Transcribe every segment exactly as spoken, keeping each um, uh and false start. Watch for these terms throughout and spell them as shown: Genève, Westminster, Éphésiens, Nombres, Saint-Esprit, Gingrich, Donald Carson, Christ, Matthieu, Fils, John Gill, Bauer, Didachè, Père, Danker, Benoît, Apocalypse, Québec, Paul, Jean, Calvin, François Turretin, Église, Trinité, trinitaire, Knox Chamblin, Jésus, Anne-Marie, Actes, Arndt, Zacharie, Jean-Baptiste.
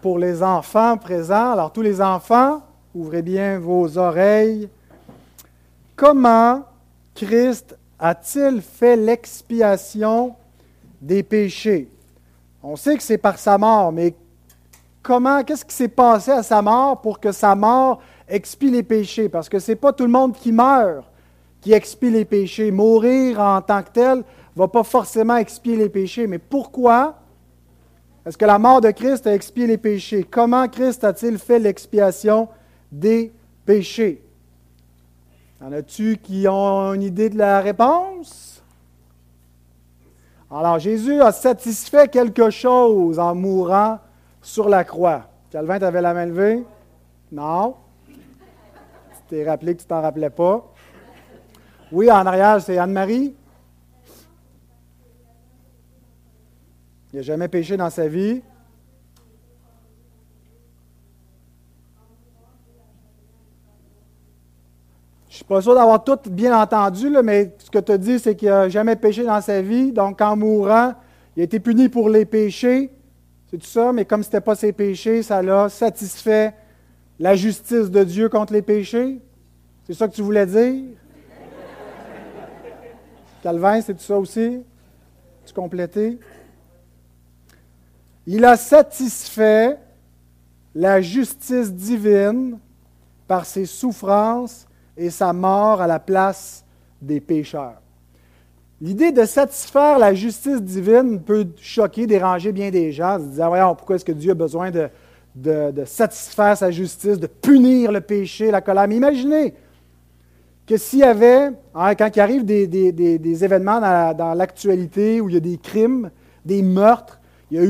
pour les enfants présents. Alors, tous les enfants, ouvrez bien vos oreilles. Comment Christ a-t-il fait l'expiation des péchés? On sait que c'est par sa mort, mais comment, qu'est-ce qui s'est passé à sa mort pour que sa mort expie les péchés? Parce que ce n'est pas tout le monde qui meurt qui expie les péchés. Mourir en tant que tel ne va pas forcément expier les péchés. Mais pourquoi est-ce que la mort de Christ a expié les péchés? Comment Christ a-t-il fait l'expiation des péchés? Y en a-tu qui ont une idée de la réponse? Alors, Jésus a satisfait quelque chose en mourant sur la croix. Calvin, tu avais la main levée? Non. Tu t'es rappelé que tu ne t'en rappelais pas. Oui, en arrière, c'est Anne-Marie. Il n'a jamais péché dans sa vie. Je ne suis pas sûr d'avoir tout bien entendu, là, mais ce que tu as dit, c'est qu'il n'a jamais péché dans sa vie. Donc, en mourant, il a été puni pour les péchés. C'est tout ça, mais comme ce n'était pas ses péchés, ça l'a satisfait la justice de Dieu contre les péchés. C'est ça que tu voulais dire? Calvin, c'est tout ça aussi? Tu complétais? Il a satisfait la justice divine par ses souffrances et sa mort à la place des pécheurs. L'idée de satisfaire la justice divine peut choquer, déranger bien des gens. Ils se disent, ah, voyons, pourquoi est-ce que Dieu a besoin de, de, de satisfaire sa justice, de punir le péché, la colère? Mais imaginez que s'il y avait, hein, quand il arrive des, des, des, des événements dans, la, dans l'actualité où il y a des crimes, des meurtres, il y a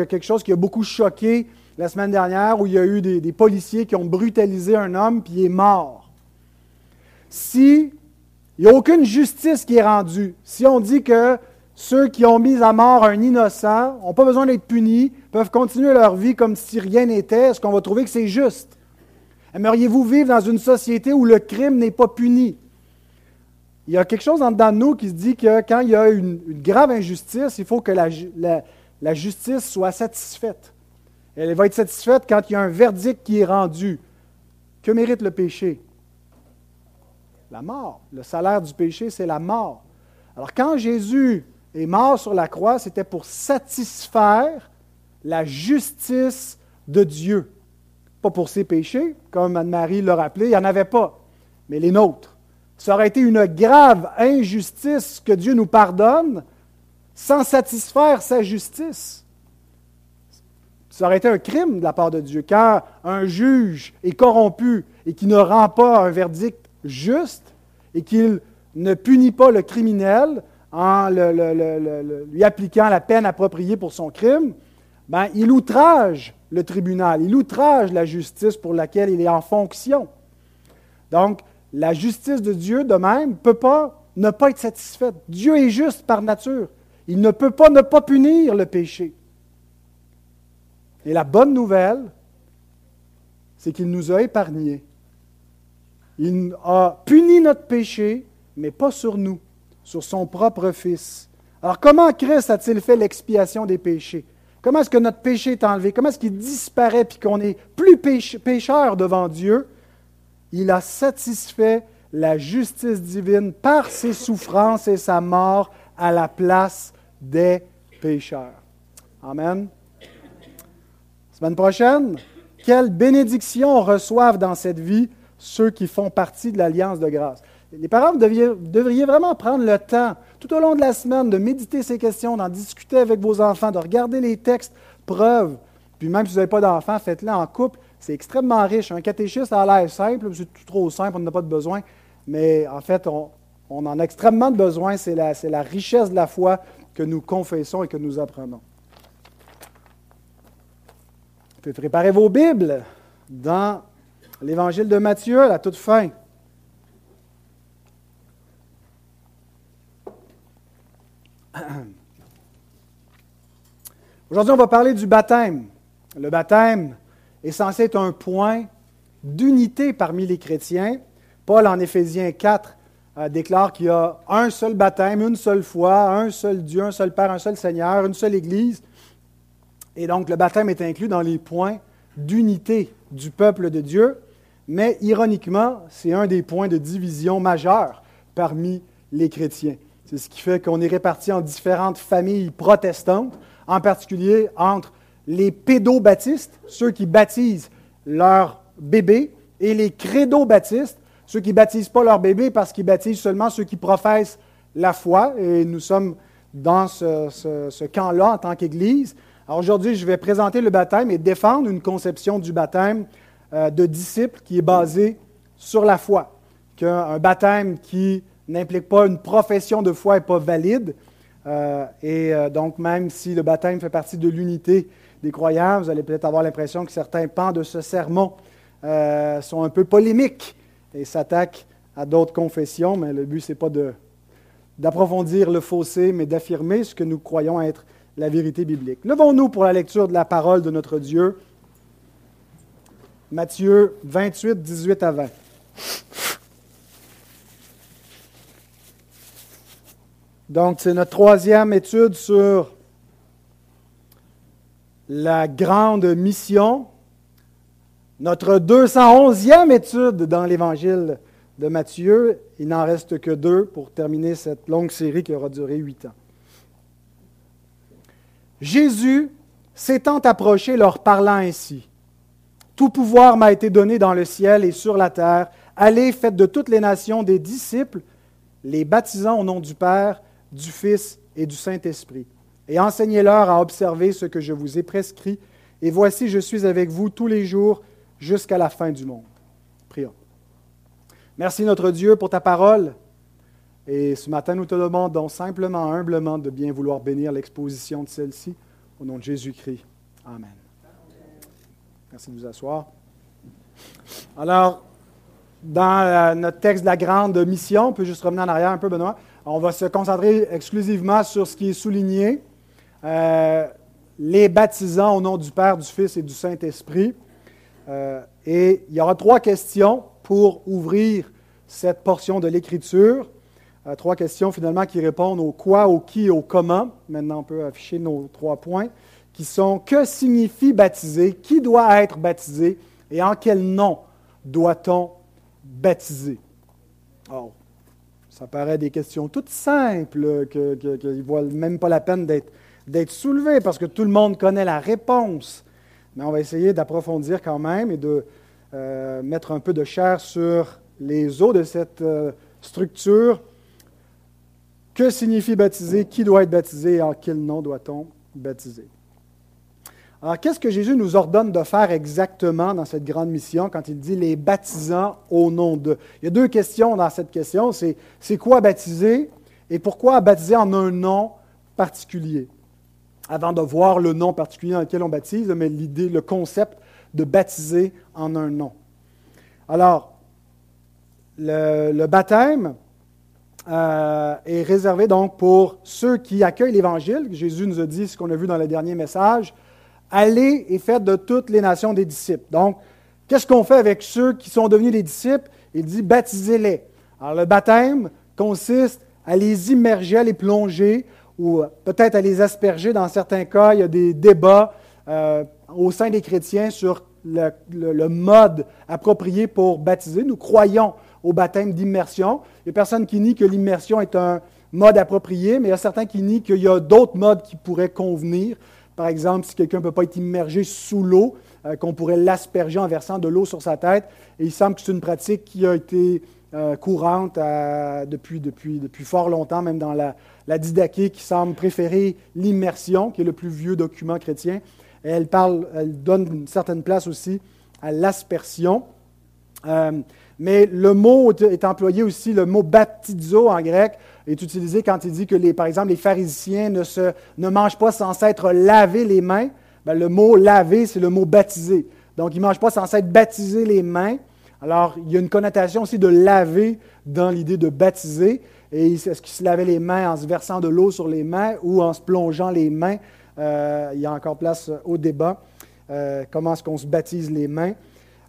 eu quelque chose qui a beaucoup choqué la semaine dernière où il y a eu des, des policiers qui ont brutalisé un homme puis il est mort. Si il n'y a aucune justice qui est rendue, si on dit que ceux qui ont mis à mort un innocent n'ont pas besoin d'être punis, peuvent continuer leur vie comme si rien n'était, est-ce qu'on va trouver que c'est juste? Aimeriez-vous vivre dans une société où le crime n'est pas puni? Il y a quelque chose en dedans de nous qui se dit que quand il y a une, une grave injustice, il faut que la, la la justice soit satisfaite. Elle va être satisfaite quand il y a un verdict qui est rendu. Que mérite le péché? La mort. Le salaire du péché, c'est la mort. Alors, quand Jésus est mort sur la croix, c'était pour satisfaire la justice de Dieu. Pas pour ses péchés, comme Anne-Marie l'a rappelé, il n'y en avait pas, mais les nôtres. Ça aurait été une grave injustice que Dieu nous pardonne, sans satisfaire sa justice. Ça aurait été un crime de la part de Dieu. Quand un juge est corrompu et qu'il ne rend pas un verdict juste et qu'il ne punit pas le criminel en le, le, le, le, le, lui appliquant la peine appropriée pour son crime, ben, il outrage le tribunal, il outrage la justice pour laquelle il est en fonction. Donc, la justice de Dieu, de même, ne peut pas ne pas être satisfaite. Dieu est juste par nature. Il ne peut pas ne pas punir le péché. Et la bonne nouvelle, c'est qu'il nous a épargnés. Il a puni notre péché, mais pas sur nous, sur son propre Fils. Alors, comment Christ a-t-il fait l'expiation des péchés? Comment est-ce que notre péché est enlevé? Comment est-ce qu'il disparaît puis qu'on n'est plus pécheur devant Dieu? Il a satisfait la justice divine par ses souffrances et sa mort à la place des pécheurs. Amen. Semaine prochaine, quelle bénédiction reçoivent dans cette vie ceux qui font partie de l'Alliance de grâce. Les parents, vous devriez, devriez vraiment prendre le temps, tout au long de la semaine, de méditer ces questions, d'en discuter avec vos enfants, de regarder les textes, preuves. Puis même si vous n'avez pas d'enfants, faites-le en couple. C'est extrêmement riche. Un catéchisme a l'air simple, c'est tout trop simple, on n'en a pas de besoin. Mais en fait, on... On en a extrêmement besoin, c'est la, c'est la richesse de la foi que nous confessons et que nous apprenons. Vous pouvez préparer vos Bibles dans l'Évangile de Matthieu à la toute fin. Aujourd'hui, on va parler du baptême. Le baptême est censé être un point d'unité parmi les chrétiens. Paul, en Éphésiens quatre, déclare qu'il y a un seul baptême, une seule foi, un seul Dieu, un seul Père, un seul Seigneur, une seule Église. Et donc, le baptême est inclus dans les points d'unité du peuple de Dieu, mais ironiquement, c'est un des points de division majeurs parmi les chrétiens. C'est ce qui fait qu'on est répartis en différentes familles protestantes, en particulier entre les pédobaptistes, ceux qui baptisent leurs bébés, et les crédo-baptistes, ceux qui ne baptisent pas leurs bébés parce qu'ils baptisent seulement ceux qui professent la foi. Et nous sommes dans ce, ce, ce camp-là en tant qu'Église. Alors aujourd'hui, je vais présenter le baptême et défendre une conception du baptême euh, de disciples qui est basée sur la foi. Qu'un baptême qui n'implique pas une profession de foi n'est pas valide. Euh, et euh, donc, même si le baptême fait partie de l'unité des croyants, vous allez peut-être avoir l'impression que certains pans de ce sermon euh, sont un peu polémiques et s'attaquent à d'autres confessions. Mais le but, ce n'est pas de, d'approfondir le fossé, mais d'affirmer ce que nous croyons être la vérité biblique. Levons-nous pour la lecture de la parole de notre Dieu. Matthieu vingt-huit, dix-huit à vingt. Donc, c'est notre troisième étude sur la grande mission, notre deux cent onzième étude dans l'Évangile de Matthieu. Il n'en reste que deux pour terminer cette longue série qui aura duré huit ans. Jésus, s'étant approché, leur parlant ainsi, « Tout pouvoir m'a été donné dans le ciel et sur la terre. Allez, faites de toutes les nations des disciples, les baptisant au nom du Père, du Fils et du Saint-Esprit. Et enseignez-leur à observer ce que je vous ai prescrit. Et voici, je suis avec vous tous les jours jusqu'à la fin du monde. » Prions. Merci notre Dieu pour ta parole. Et ce matin, nous te demandons simplement, humblement, de bien vouloir bénir l'exposition de celle-ci. Au nom de Jésus-Christ. Amen. Merci de vous asseoir. Alors, dans notre texte de la grande mission, on peut juste revenir en arrière un peu, Benoît. On va se concentrer exclusivement sur ce qui est souligné. Euh, les baptisants au nom du Père, du Fils et du Saint-Esprit. Euh, et il y aura trois questions pour ouvrir cette portion de l'Écriture. Euh, trois questions, finalement, qui répondent au quoi, au qui et au comment. Maintenant, on peut afficher nos trois points, qui sont: que signifie baptiser? Qui doit être baptisé? Et en quel nom doit-on baptiser? Oh, ça paraît des questions toutes simples, que, que, qu'il ne vaut même pas la peine d'être, d'être soulevées, parce que tout le monde connaît la réponse. Mais on va essayer d'approfondir quand même et de euh, mettre un peu de chair sur les os de cette euh, structure. Que signifie baptiser? Qui doit être baptisé? Et en quel nom doit-on baptiser? Alors, qu'est-ce que Jésus nous ordonne de faire exactement dans cette grande mission quand il dit « les baptisants au nom de ». Il y a deux questions dans cette question. C'est, c'est quoi baptiser et pourquoi baptiser en un nom particulier? Avant de voir le nom particulier dans lequel on baptise, mais l'idée, le concept de baptiser en un nom. Alors, le, le baptême... Euh, est réservé donc pour ceux qui accueillent l'Évangile. Jésus nous a dit ce qu'on a vu dans le dernier message. « Allez et faites de toutes les nations des disciples. » Donc, qu'est-ce qu'on fait avec ceux qui sont devenus des disciples? Il dit « baptisez-les ». Alors, le baptême consiste à les immerger, à les plonger, ou peut-être à les asperger. Dans certains cas, il y a des débats euh, au sein des chrétiens sur le, le, le mode approprié pour baptiser. Nous croyons au baptême d'immersion. Il y a personne qui nie que l'immersion est un mode approprié, mais il y a certains qui nient qu'il y a d'autres modes qui pourraient convenir. Par exemple, si quelqu'un ne peut pas être immergé sous l'eau, euh, qu'on pourrait l'asperger en versant de l'eau sur sa tête. Et il semble que c'est une pratique qui a été euh, courante à, depuis, depuis, depuis fort longtemps, même dans la, la Didachè, qui semble préférer l'immersion, qui est le plus vieux document chrétien. Et elle parle, elle donne une certaine place aussi à l'aspersion. Euh, Mais le mot est employé aussi, le mot « baptizo » en grec est utilisé quand il dit que, les, par exemple, les pharisiens ne, se, ne mangent pas sans s'être lavé les mains. Bien, le mot « laver », c'est le mot « baptiser ». Donc, ils ne mangent pas sans s'être baptisés les mains. Alors, il y a une connotation aussi de « laver » dans l'idée de « baptiser ». Et est-ce qu'ils se lavaient les mains en se versant de l'eau sur les mains ou en se plongeant les mains? Euh, il y a encore place au débat. Euh, comment est-ce qu'on se baptise les mains?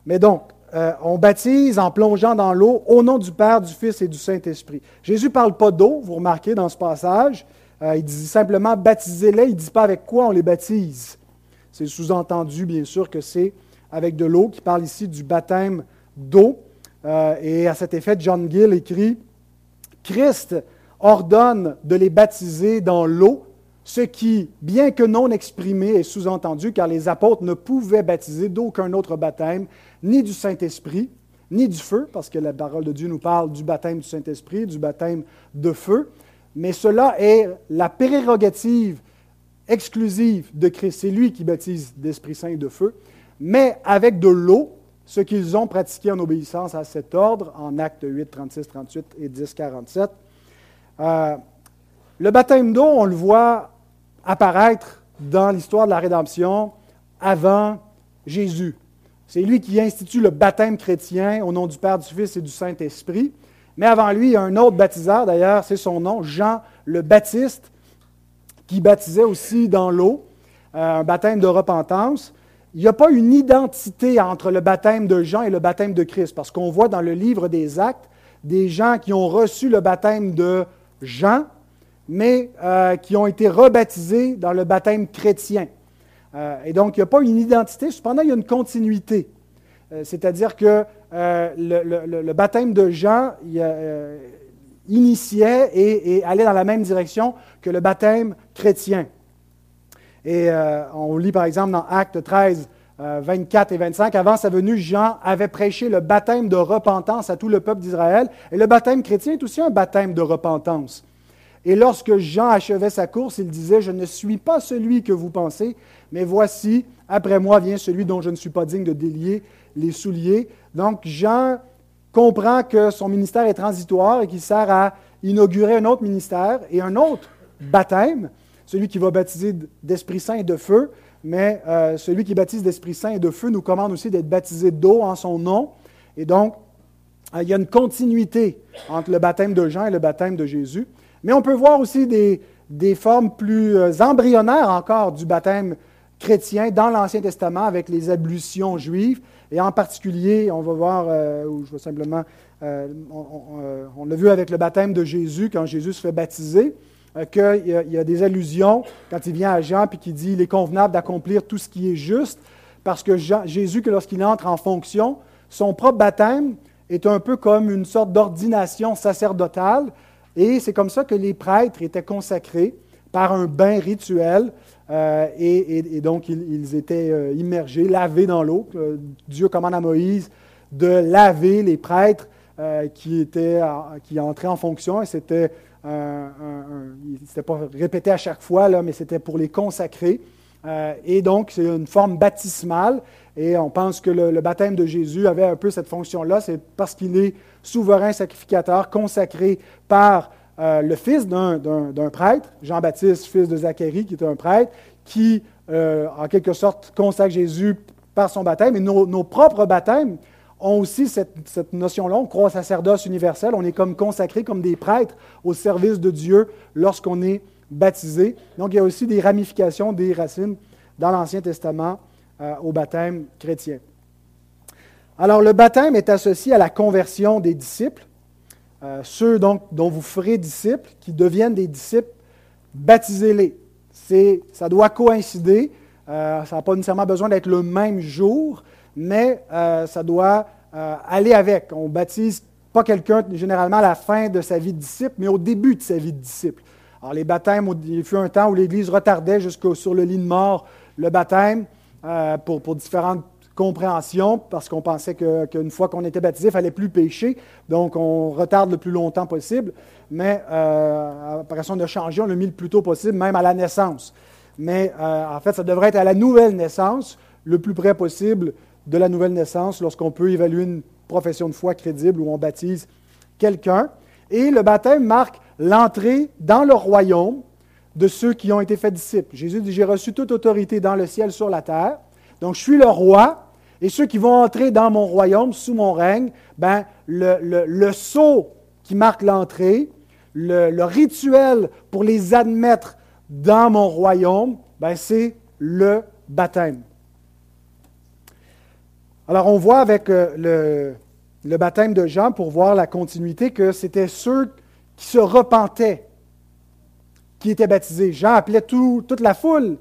Mais donc, Euh, on baptise en plongeant dans l'eau au nom du Père, du Fils et du Saint-Esprit. Jésus ne parle pas d'eau, vous remarquez dans ce passage. Euh, il dit simplement « baptisez-les ». Il ne dit pas avec quoi on les baptise. C'est sous-entendu, bien sûr, que c'est avec de l'eau, qui parle ici du baptême d'eau. Euh, et à cet effet, John Gill écrit « Christ ordonne de les baptiser dans l'eau, ce qui, bien que non exprimé, est sous-entendu, car les apôtres ne pouvaient baptiser d'aucun autre baptême, ni du Saint-Esprit, ni du feu, parce que la parole de Dieu nous parle du baptême du Saint-Esprit, du baptême de feu. Mais cela est la prérogative exclusive de Christ. C'est lui qui baptise d'Esprit Saint et de feu. Mais avec de l'eau, ce qu'ils ont pratiqué en obéissance à cet ordre, en Actes huit, trente-six, trente-huit et dix, quarante-sept. Euh, le baptême d'eau, on le voit apparaître dans l'histoire de la rédemption avant Jésus. C'est lui qui institue le baptême chrétien au nom du Père, du Fils et du Saint-Esprit. Mais avant lui, il y a un autre baptiseur, d'ailleurs, c'est son nom, Jean le Baptiste, qui baptisait aussi dans l'eau, euh, un baptême de repentance. Il n'y a pas une identité entre le baptême de Jean et le baptême de Christ, parce qu'on voit dans le livre des Actes des gens qui ont reçu le baptême de Jean, mais euh, qui ont été rebaptisés dans le baptême chrétien. Euh, et donc, il n'y a pas une identité, cependant, il y a une continuité. Euh, c'est-à-dire que euh, le, le, le baptême de Jean il, euh, initiait et, et allait dans la même direction que le baptême chrétien. Et euh, on lit par exemple dans Actes treize, euh, vingt-quatre et vingt-cinq, « Avant sa venue, Jean avait prêché le baptême de repentance à tout le peuple d'Israël. » Et le baptême chrétien est aussi un baptême de repentance. Et lorsque Jean achevait sa course, il disait « Je ne suis pas celui que vous pensez, mais voici, après moi vient celui dont je ne suis pas digne de délier les souliers. » Donc Jean comprend que son ministère est transitoire et qu'il sert à inaugurer un autre ministère et un autre baptême. Celui qui va baptiser d'Esprit Saint et de feu, mais euh, celui qui baptise d'Esprit Saint et de feu nous commande aussi d'être baptisé d'eau en son nom. Et donc, euh, il y a une continuité entre le baptême de Jean et le baptême de Jésus. Mais on peut voir aussi des, des formes plus embryonnaires encore du baptême chrétien dans l'Ancien Testament avec les ablutions juives. Et en particulier, on va voir, euh, ou je vais simplement, euh, on, on, euh, on l'a vu avec le baptême de Jésus, quand Jésus se fait baptiser, qu'il y, y a des allusions quand il vient à Jean puis qu'il dit « Il est convenable d'accomplir tout ce qui est juste » parce que Jean, Jésus, que lorsqu'il entre en fonction, son propre baptême est un peu comme une sorte d'ordination sacerdotale et c'est comme ça que les prêtres étaient consacrés par un bain rituel euh, et, et, et donc ils, ils étaient immergés, lavés dans l'eau. Dieu commande à Moïse de laver les prêtres euh, qui, étaient, qui entraient en fonction et c'était Euh, c'était pas répété à chaque fois, là, mais c'était pour les consacrer. Euh, et donc, c'est une forme baptismale. Et on pense que le, le baptême de Jésus avait un peu cette fonction-là. C'est parce qu'il est souverain sacrificateur, consacré par euh, le fils d'un, d'un, d'un prêtre, Jean-Baptiste, fils de Zacharie, qui est un prêtre, qui, euh, en quelque sorte, consacre Jésus par son baptême. Et nos, nos propres baptêmes ont aussi cette, cette notion-là, on croit au sacerdoce universel, on est comme consacré comme des prêtres au service de Dieu lorsqu'on est baptisé. Donc, il y a aussi des ramifications, des racines dans l'Ancien Testament euh, au baptême chrétien. Alors, le baptême est associé à la conversion des disciples, euh, ceux donc dont vous ferez disciples, qui deviennent des disciples, baptisez-les. C'est, ça doit coïncider, euh, ça n'a pas nécessairement besoin d'être le même jour, mais euh, ça doit euh, aller avec. On ne baptise pas quelqu'un généralement à la fin de sa vie de disciple, mais au début de sa vie de disciple. Alors les baptêmes, il fut un temps où l'Église retardait jusqu'au sur le lit de mort le baptême euh, pour, pour différentes compréhensions, parce qu'on pensait que, qu'une fois qu'on était baptisé, il ne fallait plus pécher, donc on retarde le plus longtemps possible. Mais euh, après ça, on a changé, on l'a mis le plus tôt possible, même à la naissance. Mais euh, en fait, ça devrait être à la nouvelle naissance, le plus près possible de la nouvelle naissance, lorsqu'on peut évaluer une profession de foi crédible où on baptise quelqu'un. Et le baptême marque l'entrée dans le royaume de ceux qui ont été faits disciples. Jésus dit « J'ai reçu toute autorité dans le ciel, sur la terre. Donc, je suis le roi. Et ceux qui vont entrer dans mon royaume, sous mon règne, ben, le, le, le sceau qui marque l'entrée, le, le rituel pour les admettre dans mon royaume, ben, c'est le baptême. » Alors, on voit avec le, le baptême de Jean, pour voir la continuité, que c'était ceux qui se repentaient, qui étaient baptisés. Jean appelait tout, toute la foule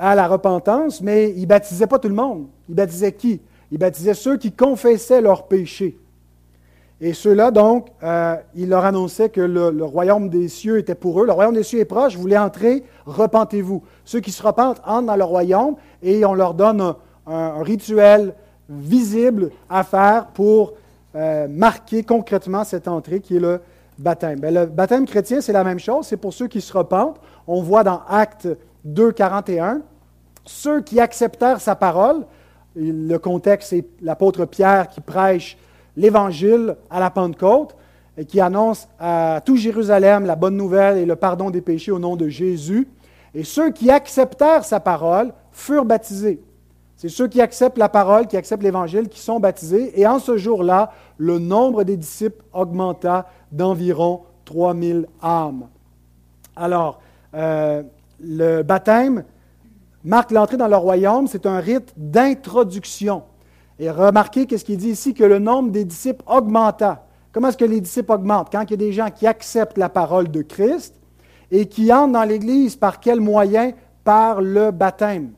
à la repentance, mais il ne baptisait pas tout le monde. Il baptisait qui? Il baptisait ceux qui confessaient leurs péchés. Et ceux-là, donc, euh, il leur annonçait que le, le royaume des cieux était pour eux. Le royaume des cieux est proche, vous voulez entrer, repentez-vous. Ceux qui se repentent entrent dans le royaume et on leur donne un, un, un rituel visible à faire pour euh, marquer concrètement cette entrée qui est le baptême. Bien, le baptême chrétien, c'est la même chose, c'est pour ceux qui se repentent. On voit dans Actes deux, quarante et un, ceux qui acceptèrent sa parole, le contexte, c'est l'apôtre Pierre qui prêche l'Évangile à la Pentecôte et qui annonce à tout Jérusalem la bonne nouvelle et le pardon des péchés au nom de Jésus. Et ceux qui acceptèrent sa parole furent baptisés. C'est ceux qui acceptent la parole, qui acceptent l'Évangile, qui sont baptisés. Et en ce jour-là, le nombre des disciples augmenta d'environ trois mille âmes. Alors, euh, le baptême marque l'entrée dans le royaume. C'est un rite d'introduction. Et remarquez qu'est-ce qu'il dit ici, que le nombre des disciples augmenta. Comment est-ce que les disciples augmentent? Quand il y a des gens qui acceptent la parole de Christ et qui entrent dans l'Église, par quel moyen? Par le baptême.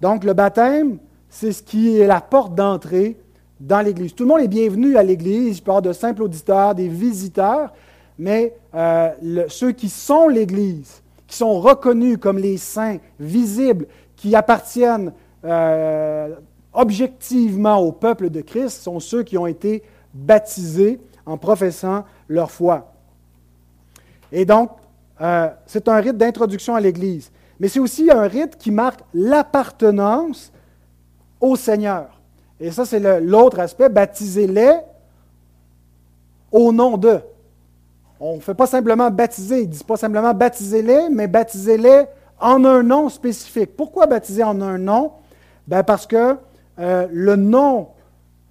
Donc, le baptême, c'est ce qui est la porte d'entrée dans l'Église. Tout le monde est bienvenu à l'Église. Il peut y avoir de simples auditeurs, des visiteurs, mais euh, le, ceux qui sont l'Église, qui sont reconnus comme les saints, visibles, qui appartiennent... Euh, objectivement au peuple de Christ sont ceux qui ont été baptisés en professant leur foi. Et donc, euh, c'est un rite d'introduction à l'Église. Mais c'est aussi un rite qui marque l'appartenance au Seigneur. Et ça, c'est le, l'autre aspect, baptisez-les au nom d'eux. On ne fait pas simplement baptiser, ils ne disent pas simplement baptisez-les, mais baptisez-les en un nom spécifique. Pourquoi baptiser en un nom? Bien parce que Euh, le nom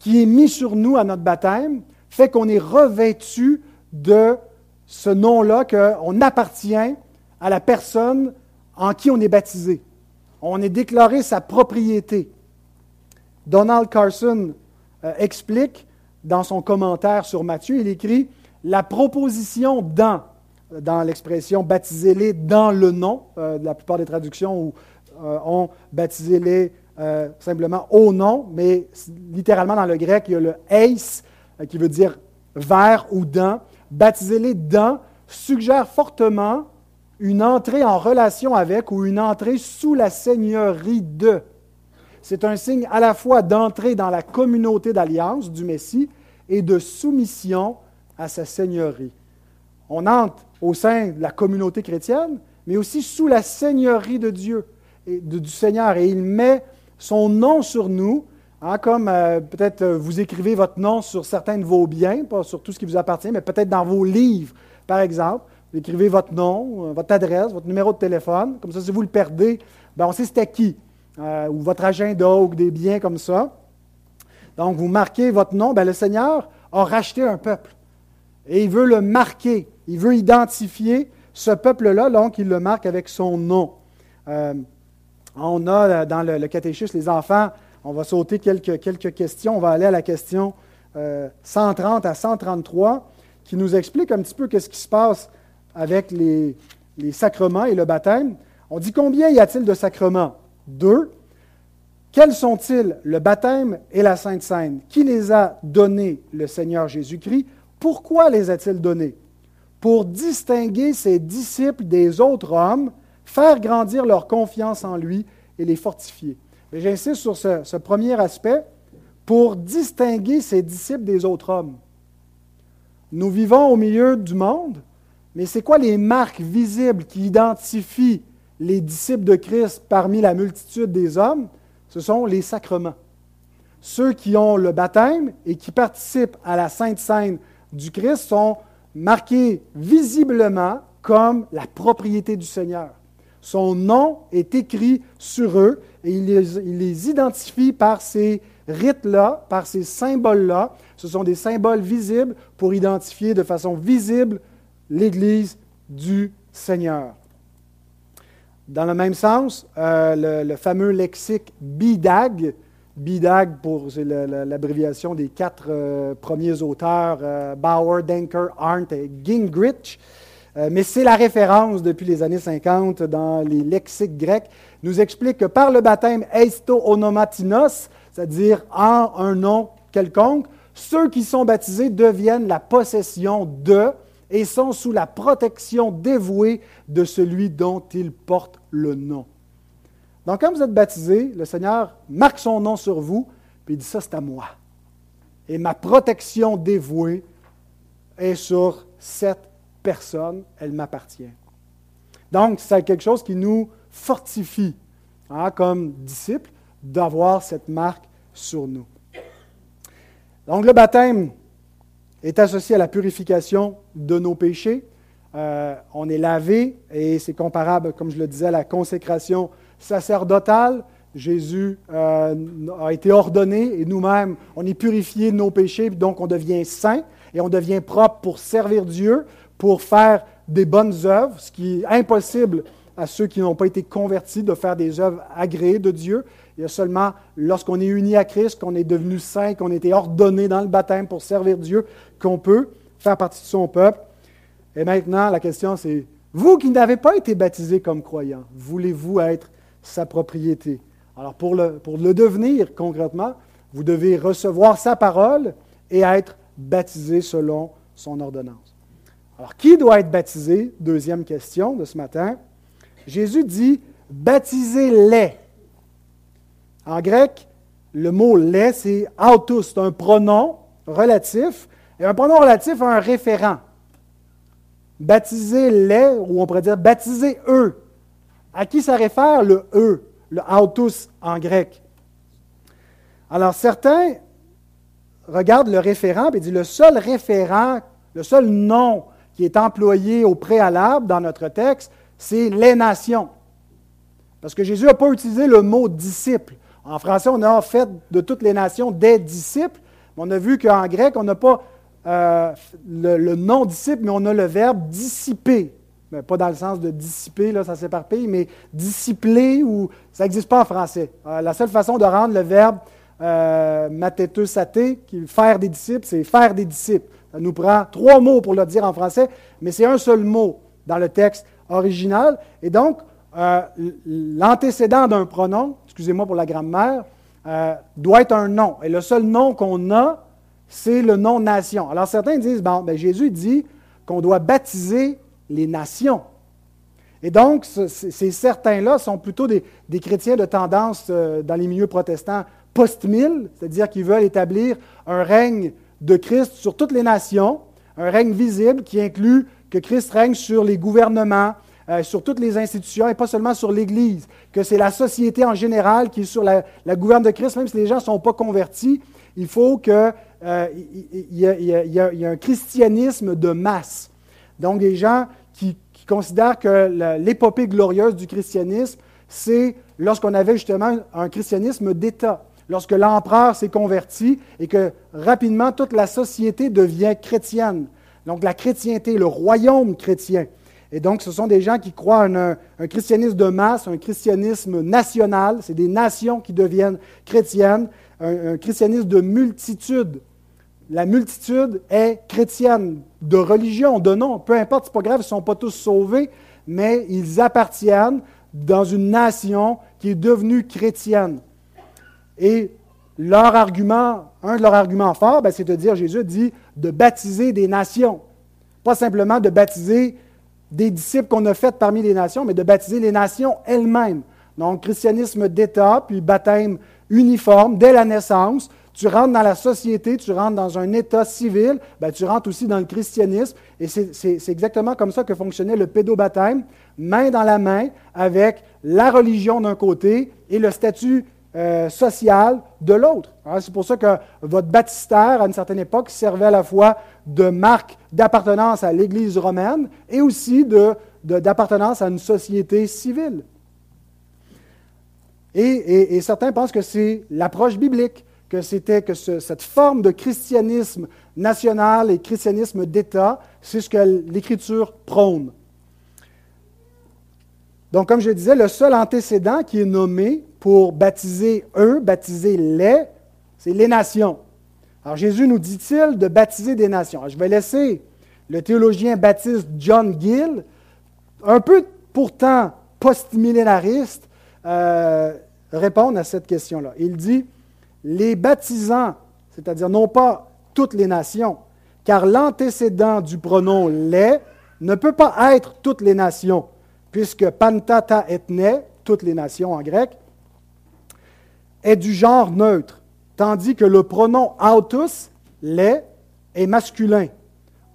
qui est mis sur nous à notre baptême fait qu'on est revêtu de ce nom-là, qu'on appartient à la personne en qui on est baptisé. On est déclaré sa propriété. Donald Carson euh, explique dans son commentaire sur Matthieu, il écrit « La proposition dans », dans l'expression « baptisez-les dans le nom euh, », la plupart des traductions où, euh, ont « baptisez-les » Euh, simplement au nom, mais littéralement dans le grec, il y a le « eis » qui veut dire « vers » ou « dans ». Baptiser-les dans suggère fortement une entrée en relation avec ou une entrée sous la seigneurie de. C'est un signe à la fois d'entrée dans la communauté d'alliance du Messie et de soumission à sa seigneurie. On entre au sein de la communauté chrétienne, mais aussi sous la seigneurie de Dieu, et de, du Seigneur, et il met son nom sur nous, hein, comme euh, peut-être euh, vous écrivez votre nom sur certains de vos biens, pas sur tout ce qui vous appartient, mais peut-être dans vos livres, par exemple. Vous écrivez votre nom, euh, votre adresse, votre numéro de téléphone. Comme ça, si vous le perdez, bien, on sait c'était qui. Euh, ou votre agenda, ou des biens comme ça. Donc, vous marquez votre nom. Bien, le Seigneur a racheté un peuple. Et il veut le marquer. Il veut identifier ce peuple-là. Donc, il le marque avec son nom. Euh, On a dans le, le catéchisme, les enfants, on va sauter quelques, quelques questions. On va aller à la question euh, cent trente à cent trente-trois qui nous explique un petit peu qu'est-ce qui se passe avec les, les sacrements et le baptême. On dit combien y a-t-il de sacrements? Deux. Quels sont-ils? Le baptême et la Sainte Seine. Qui les a donnés? Le Seigneur Jésus-Christ. Pourquoi les a-t-il donnés? Pour distinguer ses disciples des autres hommes, faire grandir leur confiance en lui et les fortifier. Mais j'insiste sur ce, ce premier aspect, pour distinguer ses disciples des autres hommes. Nous vivons au milieu du monde, mais c'est quoi les marques visibles qui identifient les disciples de Christ parmi la multitude des hommes? Ce sont les sacrements. Ceux qui ont le baptême et qui participent à la Sainte Seine du Christ sont marqués visiblement comme la propriété du Seigneur. Son nom est écrit sur eux et il les, il les identifie par ces rites-là, par ces symboles-là. Ce sont des symboles visibles pour identifier de façon visible l'Église du Seigneur. Dans le même sens, euh, le, le fameux lexique B I D A G, B I D A G pour, c'est le, le, l'abréviation des quatre euh, premiers auteurs, euh, Bauer, Danker, Arndt et Gingrich, mais c'est la référence depuis les années cinquante dans les lexiques grecs. nous explique que par le baptême « eisto onomatinos », c'est-à-dire « en un nom quelconque », ceux qui sont baptisés deviennent la possession de et sont sous la protection dévouée de celui dont ils portent le nom. Donc, quand vous êtes baptisés, le Seigneur marque son nom sur vous, puis il dit « ça, c'est à moi ». Et ma protection dévouée est sur cette personne, elle m'appartient. Donc, c'est quelque chose qui nous fortifie, hein, comme disciples, d'avoir cette marque sur nous. Donc, le baptême est associé à la purification de nos péchés. Euh, on est lavé et c'est comparable, comme je le disais, à la consécration sacerdotale. Jésus euh, a été ordonné et nous-mêmes, on est purifiés de nos péchés, donc on devient saint et on devient propre pour servir Dieu, pour faire des bonnes œuvres, ce qui est impossible à ceux qui n'ont pas été convertis de faire des œuvres agréées de Dieu. Il y a seulement, lorsqu'on est uni à Christ, qu'on est devenu saint, qu'on a été ordonné dans le baptême pour servir Dieu, qu'on peut faire partie de son peuple. Et maintenant, la question c'est, vous qui n'avez pas été baptisés comme croyants, voulez-vous être sa propriété? Alors, pour le, pour le devenir concrètement, vous devez recevoir sa parole et être baptisé selon son ordonnance. Alors, qui doit être baptisé? Deuxième question de ce matin. Jésus dit « baptisez-les ». En grec, le mot « les », c'est « autos », c'est un pronom relatif, et un pronom relatif à un référent. « Baptisez-les », ou on pourrait dire « baptisez-eux ». À qui ça réfère le « eux », le « autos » en grec? Alors, certains regardent le référent et disent « le seul référent, le seul nom qui est employé au préalable dans notre texte, c'est « les nations ». Parce que Jésus n'a pas utilisé le mot « disciple ». En français, on a fait de toutes les nations des disciples. On a vu qu'en grec, on n'a pas euh, le, le nom « disciple », mais on a le verbe « dissiper ». Mais pas dans le sens de dissiper, là, ça s'éparpille, mais discipler, ou ça n'existe pas en français. Euh, la seule façon de rendre le verbe euh, mateteusaté, qui faire des disciples, c'est faire des disciples. Ça nous prend trois mots pour le dire en français, mais c'est un seul mot dans le texte original. Et donc, euh, l'antécédent d'un pronom, excusez-moi pour la grammaire, euh, doit être un nom. Et le seul nom qu'on a, c'est le nom nation. Alors certains disent, bon, ben, Jésus dit qu'on doit baptiser les nations. Et donc, ce, ces certains-là sont plutôt des, des chrétiens de tendance euh, dans les milieux protestants post-mille, c'est-à-dire qu'ils veulent établir un règne de Christ sur toutes les nations, un règne visible qui inclut que Christ règne sur les gouvernements, euh, sur toutes les institutions et pas seulement sur l'Église, que c'est la société en général qui est sur la, la gouverne de Christ, même si les gens ne sont pas convertis, il faut qu'il euh, y, y, y, y ait un christianisme de masse. Donc, des gens qui, qui considèrent que la, l'épopée glorieuse du christianisme, c'est lorsqu'on avait justement un christianisme d'État, lorsque l'empereur s'est converti et que rapidement toute la société devient chrétienne. Donc, la chrétienté, le royaume chrétien. Et donc, ce sont des gens qui croient en un, un christianisme de masse, un christianisme national, c'est des nations qui deviennent chrétiennes, un, un christianisme de multitude. La multitude est chrétienne, de religion, de nom, peu importe, c'est pas grave, ils ne sont pas tous sauvés, mais ils appartiennent dans une nation qui est devenue chrétienne. Et leur argument, un de leurs arguments forts, bien, c'est de dire, Jésus dit, de baptiser des nations. Pas simplement de baptiser des disciples qu'on a faits parmi les nations, mais de baptiser les nations elles-mêmes. Donc, christianisme d'État, puis baptême uniforme, dès la naissance. Tu rentres dans la société, tu rentres dans un État civil, bien, tu rentres aussi dans le christianisme. Et c'est, c'est, c'est exactement comme ça que fonctionnait le pédobaptême, main dans la main, avec la religion d'un côté et le statut euh, social de l'autre. Hein, c'est pour ça que votre baptistère, à une certaine époque, servait à la fois de marque d'appartenance à l'Église romaine et aussi de, de, d'appartenance à une société civile. Et, et, et certains pensent que c'est l'approche biblique. que c'était que ce, cette forme de christianisme national et christianisme d'État, c'est ce que l'Écriture prône. Donc, comme je disais, le seul antécédent qui est nommé pour baptiser eux, baptiser les, c'est les nations. Alors, Jésus nous dit-il de baptiser des nations. Alors, je vais laisser le théologien baptiste John Gill, un peu pourtant post-millénariste, euh, répondre à cette question-là. Il dit « Les baptisants, c'est-à-dire non pas toutes les nations, car l'antécédent du pronom « les » ne peut pas être « toutes les nations », puisque « pantata ethne », toutes les nations en grec, est du genre neutre, tandis que le pronom « autos », « les », est masculin.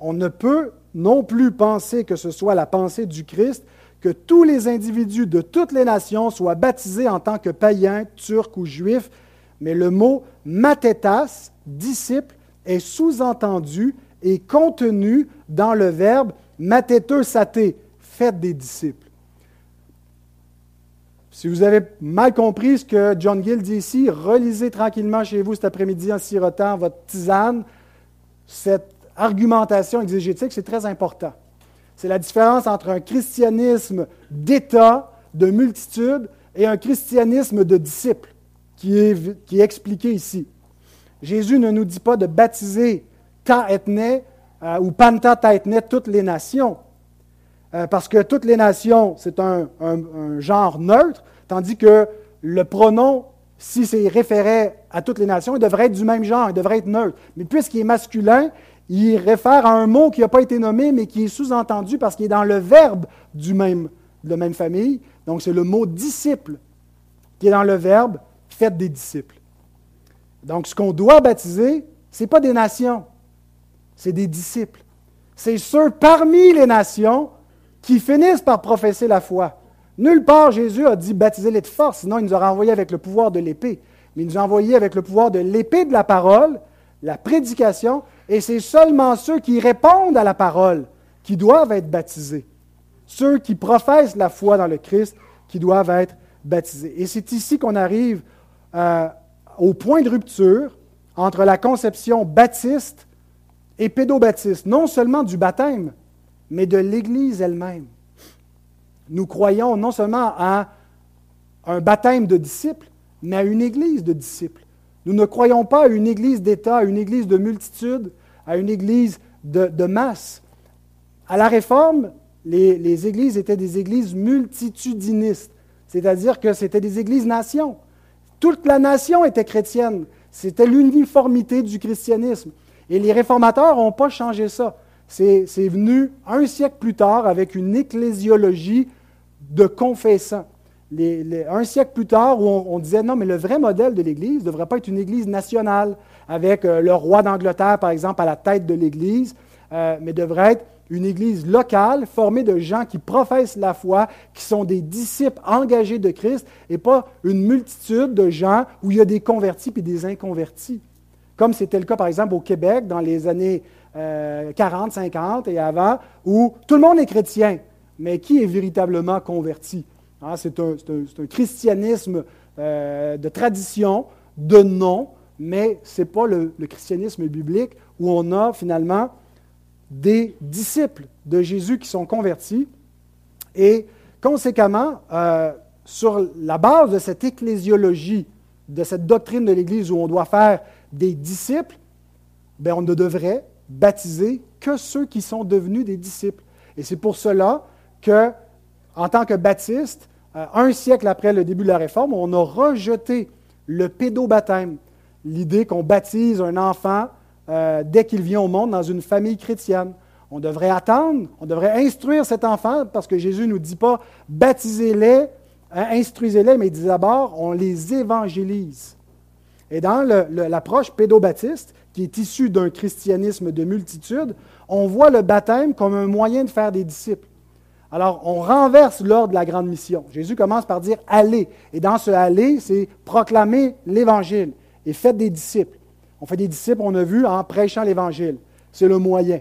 On ne peut non plus penser que ce soit la pensée du Christ que tous les individus de toutes les nations soient baptisés en tant que païens, turcs ou juifs, mais le mot « mathetas », disciple, est sous-entendu et contenu dans le verbe « matheteusate », faites des disciples. Si vous avez mal compris ce que John Gill dit ici, relisez tranquillement chez vous cet après-midi en sirotant votre tisane. Cette argumentation exégétique, c'est très important. C'est la différence entre un christianisme d'État, de multitude, et un christianisme de disciples, qui est, qui est expliqué ici. Jésus ne nous dit pas de baptiser ta ethne euh, ou panta ta ethne toutes les nations, euh, parce que toutes les nations, c'est un, un, un genre neutre, tandis que le pronom, si c'est référé à toutes les nations, il devrait être du même genre, il devrait être neutre. Mais puisqu'il est masculin, il réfère à un mot qui n'a pas été nommé, mais qui est sous-entendu parce qu'il est dans le verbe du même, de la même famille. Donc, c'est le mot « disciple » qui est dans le verbe « faites des disciples ». Donc, ce qu'on doit baptiser, ce n'est pas des nations, c'est des disciples. C'est ceux parmi les nations qui finissent par professer la foi. Nulle part, Jésus a dit « baptisez-les de force », sinon il nous aurait envoyés avec le pouvoir de l'épée. Mais il nous a envoyés avec le pouvoir de l'épée de la parole, la prédication, et c'est seulement ceux qui répondent à la parole qui doivent être baptisés. Ceux qui professent la foi dans le Christ qui doivent être baptisés. Et c'est ici qu'on arrive euh, au point de rupture entre la conception baptiste et pédobaptiste, non seulement du baptême, mais de l'Église elle-même. Nous croyons non seulement à un baptême de disciples, mais à une Église de disciples. Nous ne croyons pas à une Église d'État, à une Église de multitude, à une Église de, de masse. À la Réforme, les, les Églises étaient des Églises multitudinistes, c'est-à-dire que c'était des Églises-nations. Toute la nation était chrétienne. C'était l'uniformité du christianisme. Et les réformateurs n'ont pas changé ça. C'est, c'est venu un siècle plus tard avec une ecclésiologie de confessants. Les, les, un siècle plus tard, où on, on disait, non, mais le vrai modèle de l'Église ne devrait pas être une Église nationale, avec euh, le roi d'Angleterre, par exemple, à la tête de l'Église, euh, mais devrait être une Église locale, formée de gens qui professent la foi, qui sont des disciples engagés de Christ, et pas une multitude de gens où il y a des convertis et des inconvertis. Comme c'était le cas, par exemple, au Québec, dans les années euh, quarante, cinquante et avant, où tout le monde est chrétien, mais qui est véritablement converti? Hein, c'est, un, c'est, un, c'est un christianisme euh, de tradition, de nom, mais ce n'est pas le, le christianisme biblique où on a finalement des disciples de Jésus qui sont convertis. Et conséquemment, euh, sur la base de cette ecclésiologie, de cette doctrine de l'Église où on doit faire des disciples, bien, on ne devrait baptiser que ceux qui sont devenus des disciples. Et c'est pour cela que, en tant que baptiste, un siècle après le début de la Réforme, on a rejeté le pédobaptême, l'idée qu'on baptise un enfant euh, dès qu'il vient au monde dans une famille chrétienne. On devrait attendre, on devrait instruire cet enfant, parce que Jésus ne nous dit pas « baptisez-les, hein, instruisez-les », mais il dit d'abord « on les évangélise ». Et dans le, le, l'approche pédobaptiste, qui est issue d'un christianisme de multitude, on voit le baptême comme un moyen de faire des disciples. Alors, on renverse l'ordre de la grande mission. Jésus commence par dire « allez ». Et dans ce « aller », c'est « proclamer l'Évangile » et « faites des disciples ». On fait des disciples, on a vu, en prêchant l'Évangile. C'est le moyen.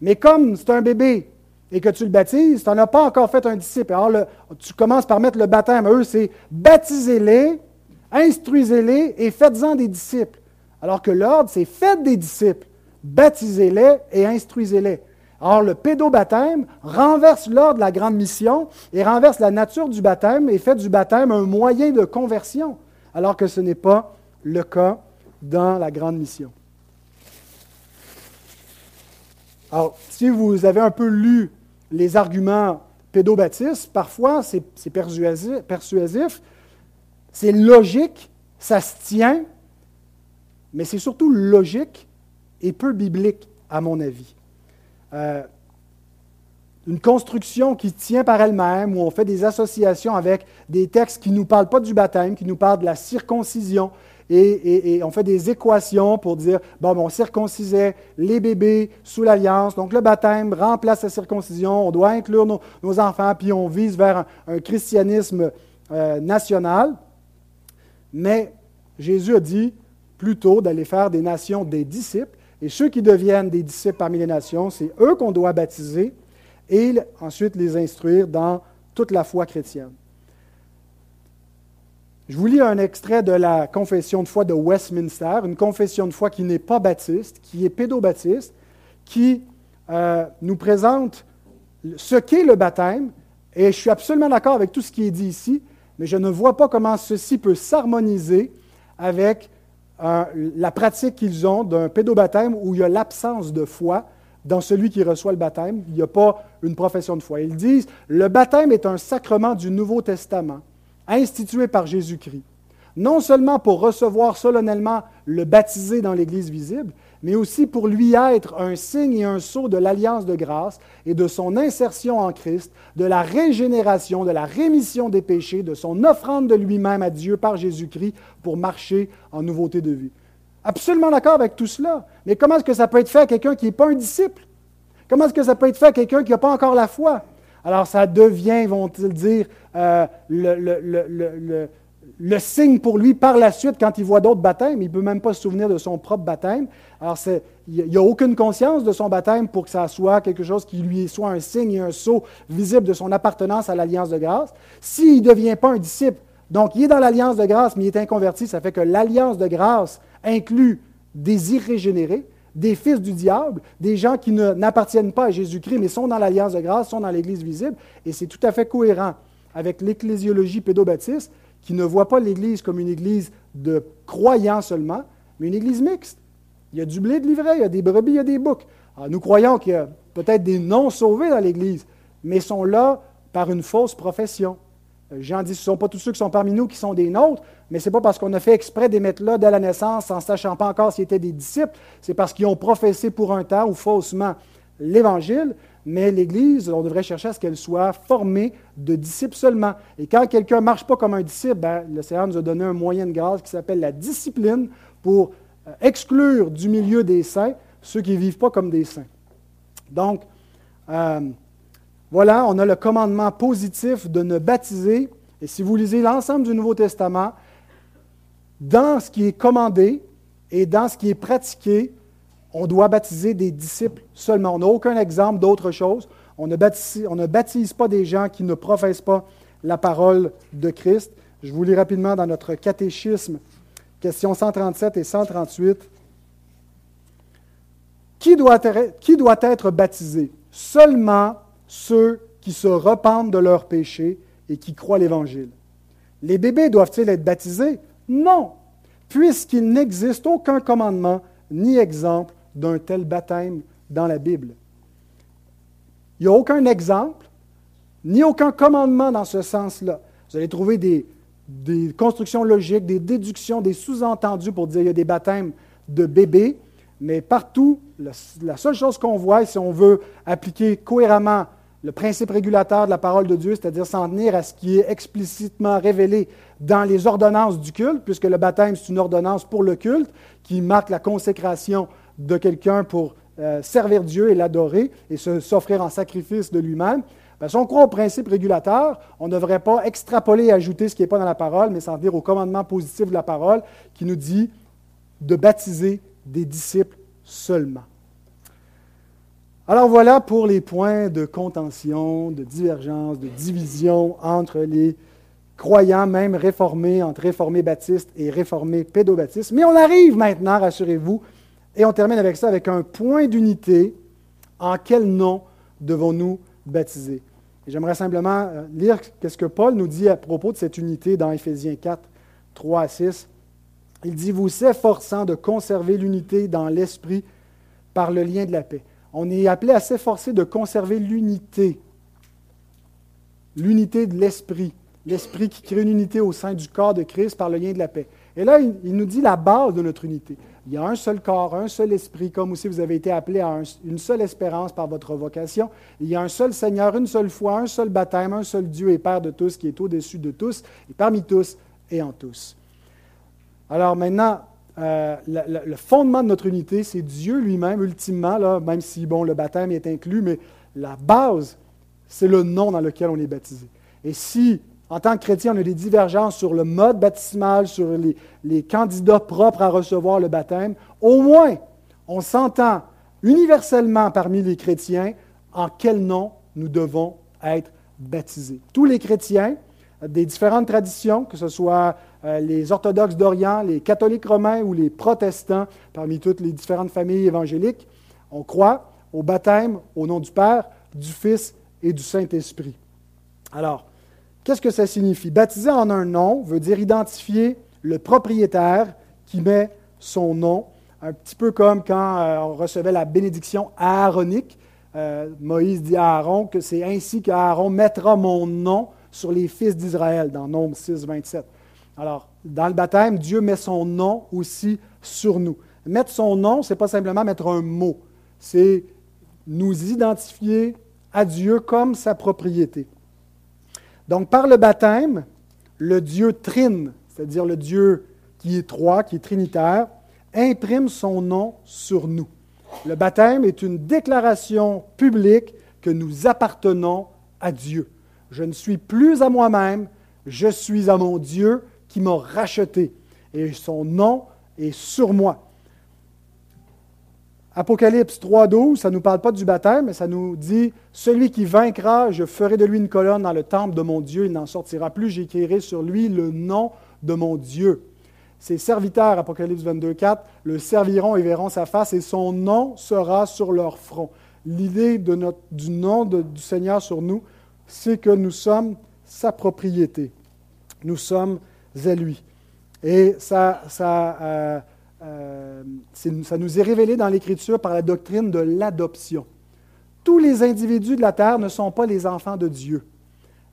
Mais comme c'est un bébé et que tu le baptises, tu n'en as pas encore fait un disciple. Alors, le, tu commences par mettre le baptême. Eux, c'est « baptisez-les, instruisez-les et faites-en des disciples ». Alors que l'ordre, c'est « faites des disciples, baptisez-les et instruisez-les ». Or, le pédobaptême renverse l'ordre de la grande mission et renverse la nature du baptême et fait du baptême un moyen de conversion, alors que ce n'est pas le cas dans la grande mission. Alors, si vous avez un peu lu les arguments pédobaptistes, parfois c'est, c'est persuasif, persuasif C'est logique, ça se tient, mais c'est surtout logique et peu biblique, à mon avis. Euh, une construction qui tient par elle-même, où on fait des associations avec des textes qui ne nous parlent pas du baptême, qui nous parlent de la circoncision, et, et, et on fait des équations pour dire, bon, on circoncisait les bébés sous l'Alliance, donc le baptême remplace la circoncision, on doit inclure nos, nos enfants, puis on vise vers un, un christianisme euh, national. Mais Jésus a dit plutôt d'aller faire des nations des disciples, et ceux qui deviennent des disciples parmi les nations, c'est eux qu'on doit baptiser, et ensuite les instruire dans toute la foi chrétienne. Je vous lis un extrait de la confession de foi de Westminster, une confession de foi qui n'est pas baptiste, qui est pédobaptiste, qui euh, nous présente ce qu'est le baptême, et je suis absolument d'accord avec tout ce qui est dit ici, mais je ne vois pas comment ceci peut s'harmoniser avec euh, la pratique qu'ils ont d'un pédobaptême où il y a l'absence de foi dans celui qui reçoit le baptême. Il n'y a pas une profession de foi. Ils disent « Le baptême est un sacrement du Nouveau Testament, institué par Jésus-Christ, non seulement pour recevoir solennellement le baptisé dans l'Église visible, mais aussi pour lui être un signe et un sceau de l'alliance de grâce et de son insertion en Christ, de la régénération, de la rémission des péchés, de son offrande de lui-même à Dieu par Jésus-Christ pour marcher en nouveauté de vie. » Absolument d'accord avec tout cela, mais comment est-ce que ça peut être fait à quelqu'un qui n'est pas un disciple? Comment est-ce que ça peut être fait à quelqu'un qui n'a pas encore la foi? Alors ça devient, vont-ils dire, euh, le, le, le, le, le le signe pour lui par la suite quand il voit d'autres baptêmes. Il ne peut même pas se souvenir de son propre baptême. Alors, c'est, il n'y a aucune conscience de son baptême pour que ça soit quelque chose qui lui soit un signe et un sceau visible de son appartenance à l'Alliance de grâce. S'il ne devient pas un disciple, donc il est dans l'Alliance de grâce, mais il est inconverti, ça fait que l'Alliance de grâce inclut des irrégénérés, des fils du diable, des gens qui ne, n'appartiennent pas à Jésus-Christ, mais sont dans l'Alliance de grâce, sont dans l'Église visible, et c'est tout à fait cohérent avec l'ecclésiologie pédobaptiste, qui ne voit pas l'Église comme une Église de croyants seulement, mais une Église mixte. Il y a du blé de l'ivraie, il y a des brebis, il y a des boucs. Alors, nous croyons qu'il y a peut-être des non-sauvés dans l'Église, mais sont là par une fausse profession. Jean dit, ce ne sont pas tous ceux qui sont parmi nous qui sont des nôtres, mais ce n'est pas parce qu'on a fait exprès d'émettre là dès la naissance en ne sachant pas encore s'ils étaient des disciples, c'est parce qu'ils ont professé pour un temps ou faussement l'Évangile. Mais l'Église, on devrait chercher à ce qu'elle soit formée de disciples seulement. Et quand quelqu'un ne marche pas comme un disciple, bien, le Seigneur nous a donné un moyen de grâce qui s'appelle la discipline pour exclure du milieu des saints ceux qui ne vivent pas comme des saints. Donc, euh, voilà, on a le commandement positif de ne baptiser. Et si vous lisez l'ensemble du Nouveau Testament, dans ce qui est commandé et dans ce qui est pratiqué, on doit baptiser des disciples seulement. On n'a aucun exemple d'autre chose. On ne, baptise, on ne baptise pas des gens qui ne professent pas la parole de Christ. Je vous lis rapidement dans notre catéchisme, questions cent trente-sept et cent trente-huit. Qui doit être, qui doit être baptisé? Seulement ceux qui se repentent de leurs péchés et qui croient l'Évangile. Les bébés doivent-ils être baptisés? Non, puisqu'il n'existe aucun commandement ni exemple d'un tel baptême dans la Bible. Il n'y a aucun exemple, ni aucun commandement dans ce sens-là. Vous allez trouver des, des constructions logiques, des déductions, des sous-entendus pour dire qu'il y a des baptêmes de bébés, mais partout, la, la seule chose qu'on voit, si on veut appliquer cohéremment le principe régulateur de la parole de Dieu, c'est-à-dire s'en tenir à ce qui est explicitement révélé dans les ordonnances du culte, puisque le baptême, c'est une ordonnance pour le culte qui marque la consécration de quelqu'un pour euh, servir Dieu et l'adorer et se, s'offrir en sacrifice de lui-même. Bien, si on croit au principe régulateur, on ne devrait pas extrapoler et ajouter ce qui n'est pas dans la parole, mais s'en tenir au commandement positif de la parole qui nous dit de baptiser des disciples seulement. Alors voilà pour les points de contention, de divergence, de division entre les croyants, même réformés, entre réformés baptistes et réformés pédobaptistes. Mais on arrive maintenant, rassurez-vous, et on termine avec ça, avec un point d'unité. En quel nom devons-nous baptiser? Et j'aimerais simplement lire ce que Paul nous dit à propos de cette unité dans Éphésiens quatre, trois à six. Il dit « Vous efforçant de conserver l'unité dans l'esprit par le lien de la paix ». On est appelé à s'efforcer de conserver l'unité, l'unité de l'esprit l'esprit qui crée une unité au sein du corps de Christ par le lien de la paix. Et là, il, il nous dit la base de notre unité. Il y a un seul corps, un seul esprit, comme aussi vous avez été appelés à un, une seule espérance par votre vocation. Il y a un seul Seigneur, une seule foi, un seul baptême, un seul Dieu et Père de tous, qui est au-dessus de tous, et parmi tous et en tous. Alors maintenant, euh, le, le, le fondement de notre unité, c'est Dieu lui-même, ultimement, là, même si bon, le baptême est inclus, mais la base, c'est le nom dans lequel on est baptisé. Et si, en tant que chrétien, on a des divergences sur le mode baptismal, sur les, les candidats propres à recevoir le baptême, au moins, on s'entend universellement parmi les chrétiens en quel nom nous devons être baptisés. Tous les chrétiens des différentes traditions, que ce soit euh, les orthodoxes d'Orient, les catholiques romains ou les protestants, parmi toutes les différentes familles évangéliques, on croit au baptême au nom du Père, du Fils et du Saint-Esprit. Alors, qu'est-ce que ça signifie? Baptiser en un nom veut dire identifier le propriétaire qui met son nom, un petit peu comme quand euh, on recevait la bénédiction aaronique. Euh, Moïse dit à Aaron que c'est ainsi qu'Aaron mettra mon nom sur les fils d'Israël, dans Nombres six, vingt-sept. Alors, dans le baptême, Dieu met son nom aussi sur nous. Mettre son nom, ce n'est pas simplement mettre un mot, c'est nous identifier à Dieu comme sa propriété. Donc, par le baptême, le Dieu trine, c'est-à-dire le Dieu qui est trois, qui est trinitaire, imprime son nom sur nous. Le baptême est une déclaration publique que nous appartenons à Dieu. Je ne suis plus à moi-même, je suis à mon Dieu qui m'a racheté. Et son nom est sur moi. Apocalypse trois, douze, ça ne nous parle pas du baptême, mais ça nous dit « Celui qui vaincra, je ferai de lui une colonne dans le temple de mon Dieu, il n'en sortira plus, j'écrirai sur lui le nom de mon Dieu. » Ses serviteurs, Apocalypse vingt-deux, quatre, le serviront et verront sa face, et son nom sera sur leur front. L'idée de notre, du nom de, du Seigneur sur nous, c'est que nous sommes sa propriété. Nous sommes à lui. Et ça... ça euh, Euh, ça nous est révélé dans l'Écriture par la doctrine de l'adoption. Tous les individus de la terre ne sont pas les enfants de Dieu.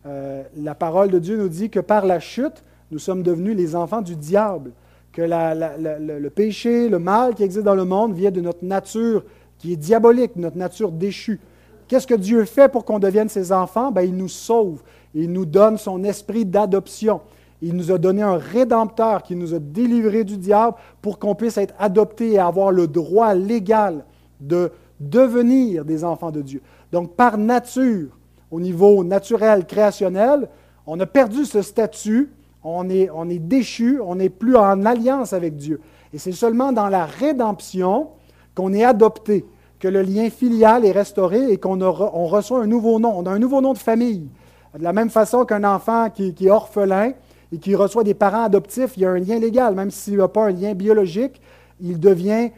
Euh, la parole de Dieu nous dit que par la chute, nous sommes devenus les enfants du diable, que la, la, la, le, le péché, le mal qui existe dans le monde vient de notre nature qui est diabolique, notre nature déchue. Qu'est-ce que Dieu fait pour qu'on devienne ses enfants? Bien, il nous sauve, il nous donne son esprit d'adoption. Il nous a donné un Rédempteur qui nous a délivrés du diable pour qu'on puisse être adoptés et avoir le droit légal de devenir des enfants de Dieu. Donc, par nature, au niveau naturel, créationnel, on a perdu ce statut, on est, on est déchu, on n'est plus en alliance avec Dieu. Et c'est seulement dans la rédemption qu'on est adopté, que le lien filial est restauré et qu'on a, on reçoit un nouveau nom. On a un nouveau nom de famille. De la même façon qu'un enfant qui, qui est orphelin, et qui reçoit des parents adoptifs, il y a un lien légal, même s'il n'a pas un lien biologique, il devient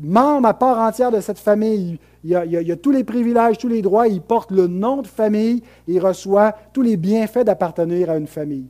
membre à part entière de cette famille. Il a, il a, il a tous les privilèges, tous les droits, il porte le nom de famille, il reçoit tous les bienfaits d'appartenir à une famille.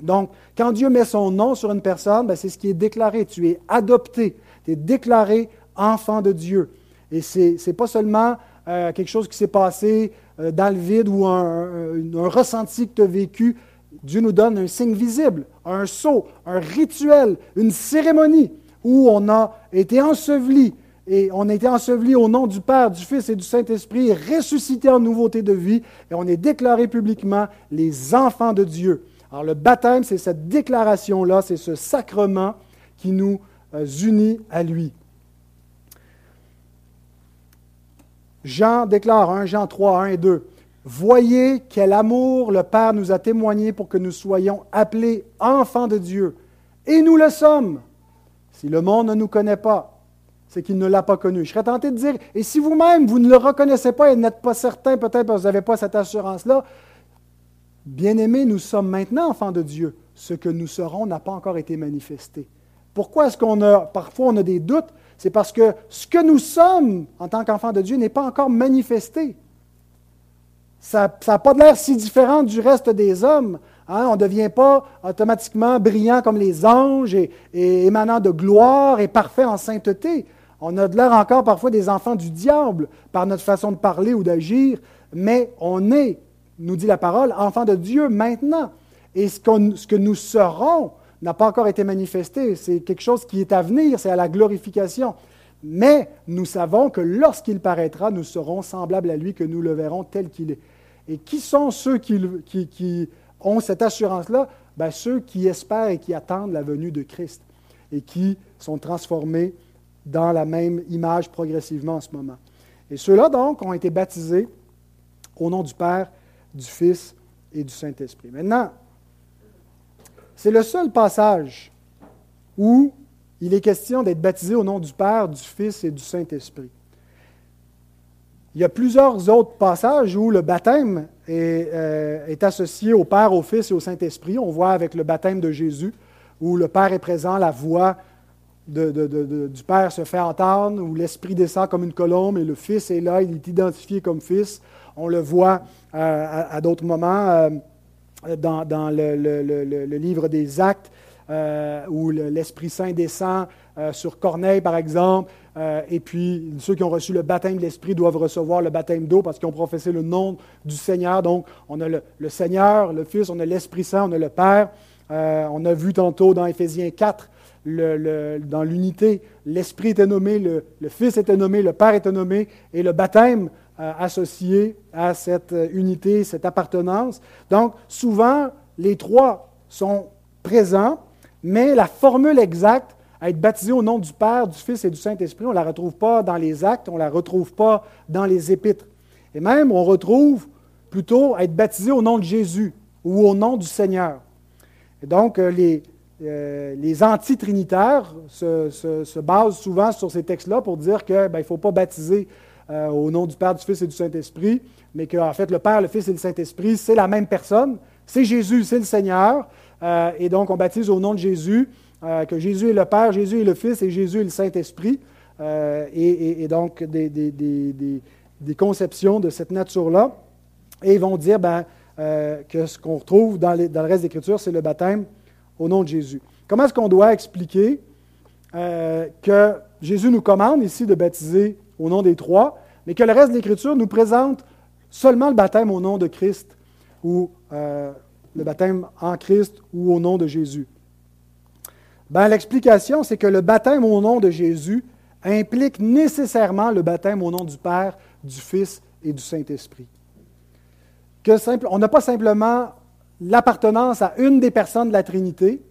Donc, quand Dieu met son nom sur une personne, bien, c'est ce qui est déclaré. Tu es adopté, tu es déclaré enfant de Dieu. Et c'est, c'est pas seulement euh, quelque chose qui s'est passé euh, dans le vide ou un, un, un ressenti que tu as vécu. Dieu nous donne un signe visible, un sceau, un rituel, une cérémonie où on a été enseveli et on a été enseveli au nom du Père, du Fils et du Saint-Esprit, ressuscité en nouveauté de vie et on est déclaré publiquement les enfants de Dieu. Alors le baptême, c'est cette déclaration-là, c'est ce sacrement qui nous unit à lui. Jean déclare, un hein, Jean trois, un et deux. « Voyez quel amour le Père nous a témoigné pour que nous soyons appelés enfants de Dieu. Et nous le sommes. Si le monde ne nous connaît pas, c'est qu'il ne l'a pas connu. » Je serais tenté de dire, et si vous-même, vous ne le reconnaissez pas et n'êtes pas certain, peut-être parce que vous n'avez pas cette assurance-là, « Bien-aimés, nous sommes maintenant enfants de Dieu. Ce que nous serons n'a pas encore été manifesté. » Pourquoi est-ce qu'on a, parfois, on a des doutes? C'est parce que ce que nous sommes en tant qu'enfants de Dieu n'est pas encore manifesté. Ça n'a pas l'air si différent du reste des hommes. Hein? On ne devient pas automatiquement brillant comme les anges et, et émanant de gloire et parfait en sainteté. On a de l'air encore parfois des enfants du diable par notre façon de parler ou d'agir, mais on est, nous dit la parole, enfants de Dieu maintenant. Et ce, qu'on, ce que nous serons n'a pas encore été manifesté. C'est quelque chose qui est à venir, c'est à la glorification. Mais nous savons que lorsqu'il paraîtra, nous serons semblables à lui, que nous le verrons tel qu'il est. Et qui sont ceux qui, qui, qui ont cette assurance-là? Bien, ceux qui espèrent et qui attendent la venue de Christ et qui sont transformés dans la même image progressivement en ce moment. Et ceux-là, donc, ont été baptisés au nom du Père, du Fils et du Saint-Esprit. Maintenant, c'est le seul passage où il est question d'être baptisé au nom du Père, du Fils et du Saint-Esprit. Il y a plusieurs autres passages où le baptême est, euh, est associé au Père, au Fils et au Saint-Esprit. On voit avec le baptême de Jésus, où le Père est présent, la voix de, de, de, de, du Père se fait entendre, où l'Esprit descend comme une colombe et le Fils est là, il est identifié comme Fils. On le voit euh, à, à d'autres moments euh, dans, dans le, le, le, le livre des Actes, euh, où le, l'Esprit Saint descend euh, sur Corneille, par exemple. Euh, et puis, ceux qui ont reçu le baptême de l'Esprit doivent recevoir le baptême d'eau parce qu'ils ont professé le nom du Seigneur. Donc, on a le, le Seigneur, le Fils, on a l'Esprit Saint, on a le Père. Euh, on a vu tantôt dans Éphésiens quatre, le, le, dans l'unité, l'Esprit était nommé, le, le Fils était nommé, le Père était nommé, et le baptême euh, associé à cette unité, cette appartenance. Donc, souvent, les trois sont présents, mais la formule exacte, à être baptisé au nom du Père, du Fils et du Saint-Esprit, on ne la retrouve pas dans les Actes, on ne la retrouve pas dans les Épîtres. Et même, on retrouve plutôt être baptisé au nom de Jésus ou au nom du Seigneur. Et donc, les, euh, les anti-trinitaires se, se, se basent souvent sur ces textes-là pour dire qu'il ne faut pas baptiser euh, au nom du Père, du Fils et du Saint-Esprit, mais qu'en fait, le Père, le Fils et le Saint-Esprit, c'est la même personne, c'est Jésus, c'est le Seigneur, euh, et donc on baptise au nom de Jésus, Euh, que Jésus est le Père, Jésus est le Fils et Jésus est le Saint-Esprit, euh, et, et, et donc des, des, des, des conceptions de cette nature-là. Et ils vont dire ben, euh, que ce qu'on retrouve dans, les, dans le reste de l'Écriture, c'est le baptême au nom de Jésus. Comment est-ce qu'on doit expliquer euh, que Jésus nous commande ici de baptiser au nom des trois, mais que le reste de l'Écriture nous présente seulement le baptême au nom de Christ, ou euh, le baptême en Christ ou au nom de Jésus? Ben, l'explication, c'est que le baptême au nom de Jésus implique nécessairement le baptême au nom du Père, du Fils et du Saint-Esprit. Que simple, on n'a pas simplement l'appartenance à une des personnes de la Trinité,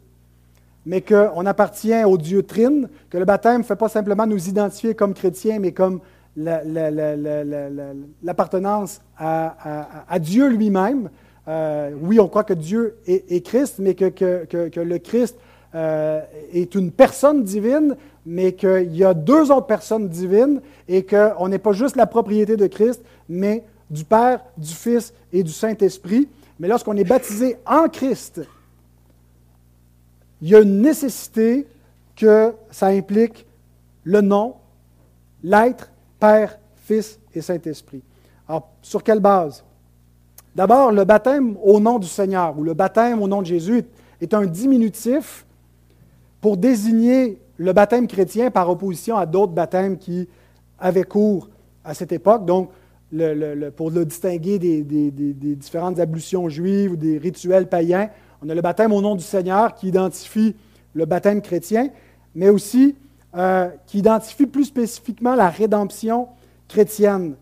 mais qu'on appartient au Dieu Trine, que le baptême ne fait pas simplement nous identifier comme chrétiens, mais comme la, la, la, la, la, la, l'appartenance à, à, à Dieu lui-même. Euh, oui, on croit que Dieu est, est Christ, mais que, que, que, que le Christ... Euh, est une personne divine, mais qu'il y a deux autres personnes divines et qu'on n'est pas juste la propriété de Christ, mais du Père, du Fils et du Saint-Esprit. Mais lorsqu'on est baptisé en Christ, il y a une nécessité que ça implique le nom, l'être, Père, Fils et Saint-Esprit. Alors, sur quelle base? D'abord, le baptême au nom du Seigneur ou le baptême au nom de Jésus est un diminutif pour désigner le baptême chrétien par opposition à d'autres baptêmes qui avaient cours à cette époque. Donc, le, le, le, pour le distinguer des, des, des, des différentes ablutions juives ou des rituels païens, on a le baptême au nom du Seigneur qui identifie le baptême chrétien, mais aussi euh, qui identifie plus spécifiquement la rédemption chrétienne.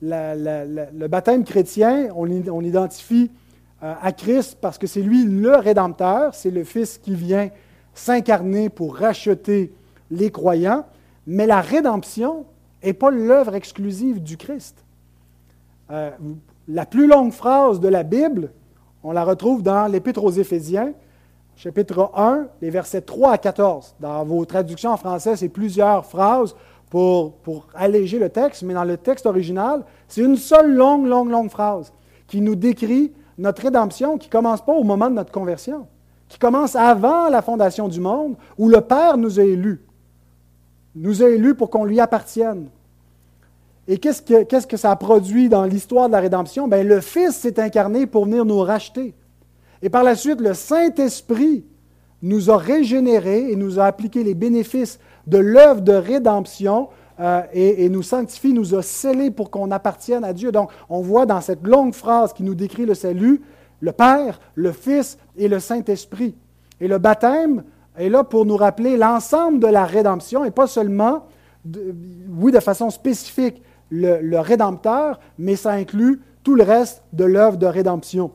La, la, la, le baptême chrétien, on, on l'identifie euh, à Christ parce que c'est lui le Rédempteur, c'est le Fils qui vient s'incarner pour racheter les croyants, mais la rédemption n'est pas l'œuvre exclusive du Christ. Euh, la plus longue phrase de la Bible, on la retrouve dans l'Épître aux Éphésiens, chapitre un, les versets trois à quatorze. Dans vos traductions en français, c'est plusieurs phrases pour, pour alléger le texte, mais dans le texte original, c'est une seule longue, longue, longue phrase qui nous décrit notre rédemption qui ne commence pas au moment de notre conversion, qui commence avant la fondation du monde, où le Père nous a élus, nous a élus pour qu'on lui appartienne. Et qu'est-ce que, qu'est-ce que ça a produit dans l'histoire de la rédemption? Bien, le Fils s'est incarné pour venir nous racheter. Et par la suite, le Saint-Esprit nous a régénérés et nous a appliqué les bénéfices de l'œuvre de rédemption euh, et, et nous sanctifie, nous a scellés pour qu'on appartienne à Dieu. Donc, on voit dans cette longue phrase qui nous décrit le salut, « le Père, le Fils et le Saint-Esprit. Et le baptême est là pour nous rappeler l'ensemble de la rédemption, et pas seulement, de, oui, de façon spécifique, le, le Rédempteur, mais ça inclut tout le reste de l'œuvre de rédemption.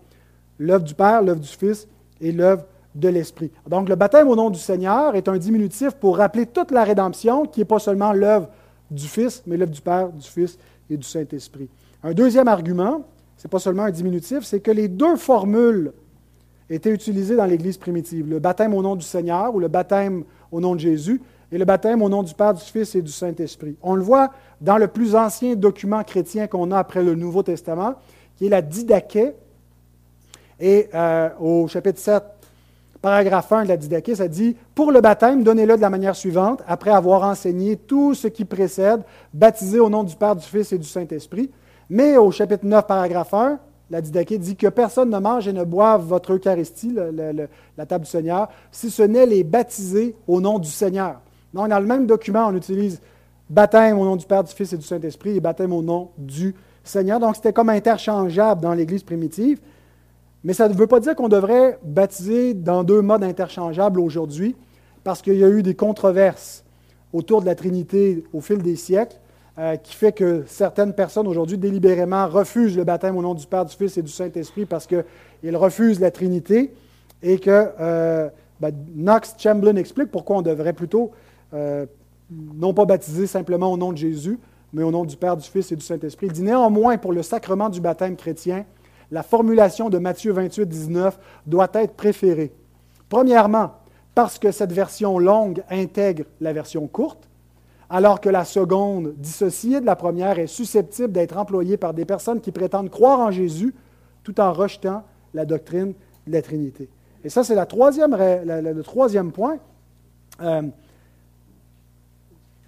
L'œuvre du Père, l'œuvre du Fils et l'œuvre de l'Esprit. Donc, le baptême au nom du Seigneur est un diminutif pour rappeler toute la rédemption, qui n'est pas seulement l'œuvre du Fils, mais l'œuvre du Père, du Fils et du Saint-Esprit. Un deuxième argument, ce n'est pas seulement un diminutif, c'est que les deux formules étaient utilisées dans l'Église primitive. Le baptême au nom du Seigneur ou le baptême au nom de Jésus et le baptême au nom du Père, du Fils et du Saint-Esprit. On le voit dans le plus ancien document chrétien qu'on a après le Nouveau Testament, qui est la Didachè. Et euh, au chapitre sept, paragraphe un de la Didachè, ça dit « Pour le baptême, donnez-le de la manière suivante, après avoir enseigné tout ce qui précède, baptisé au nom du Père, du Fils et du Saint-Esprit. » Mais au chapitre neuf, paragraphe un, la Didachè dit que personne ne mange et ne boive votre Eucharistie, le, le, le, la table du Seigneur, si ce n'est les baptisés au nom du Seigneur. Donc, dans le même document, on utilise baptême au nom du Père, du Fils et du Saint-Esprit et baptême au nom du Seigneur. Donc, c'était comme interchangeable dans l'Église primitive. Mais ça ne veut pas dire qu'on devrait baptiser dans deux modes interchangeables aujourd'hui, parce qu'il y a eu des controverses autour de la Trinité au fil des siècles, euh, qui fait que certaines personnes aujourd'hui délibérément refusent le baptême au nom du Père, du Fils et du Saint-Esprit parce qu'ils refusent la Trinité, et que euh, ben, Knox Chamblin explique pourquoi on devrait plutôt euh, non pas baptiser simplement au nom de Jésus, mais au nom du Père, du Fils et du Saint-Esprit. Il dit néanmoins pour le sacrement du baptême chrétien, la formulation de Matthieu vingt-huit, dix-neuf doit être préférée. Premièrement, parce que cette version longue intègre la version courte, alors que la seconde, dissociée de la première, est susceptible d'être employée par des personnes qui prétendent croire en Jésus tout en rejetant la doctrine de la Trinité. Et ça, c'est la troisième, la, la, le troisième point euh,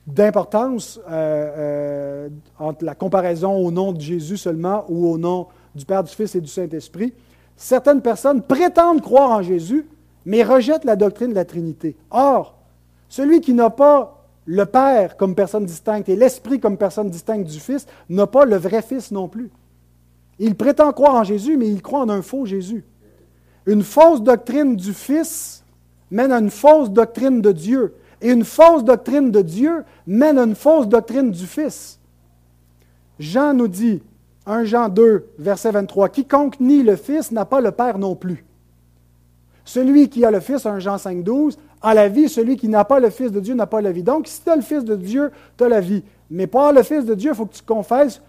d'importance euh, euh, entre la comparaison au nom de Jésus seulement ou au nom du Père, du Fils et du Saint-Esprit. Certaines personnes prétendent croire en Jésus, mais rejettent la doctrine de la Trinité. Or, celui qui n'a pas le Père comme personne distincte et l'Esprit comme personne distincte du Fils n'a pas le vrai Fils non plus. Il prétend croire en Jésus, mais il croit en un faux Jésus. Une fausse doctrine du Fils mène à une fausse doctrine de Dieu, et une fausse doctrine de Dieu mène à une fausse doctrine du Fils. Jean nous dit, premier Jean deux, verset vingt-trois, « Quiconque nie le Fils n'a pas le Père non plus. Celui qui a le Fils, premier Jean cinq, douze, a la vie. Celui qui n'a pas le Fils de Dieu n'a pas la vie. » Donc, si tu as le Fils de Dieu, tu as la vie. Mais pour avoir le Fils de Dieu, il faut que tu confesses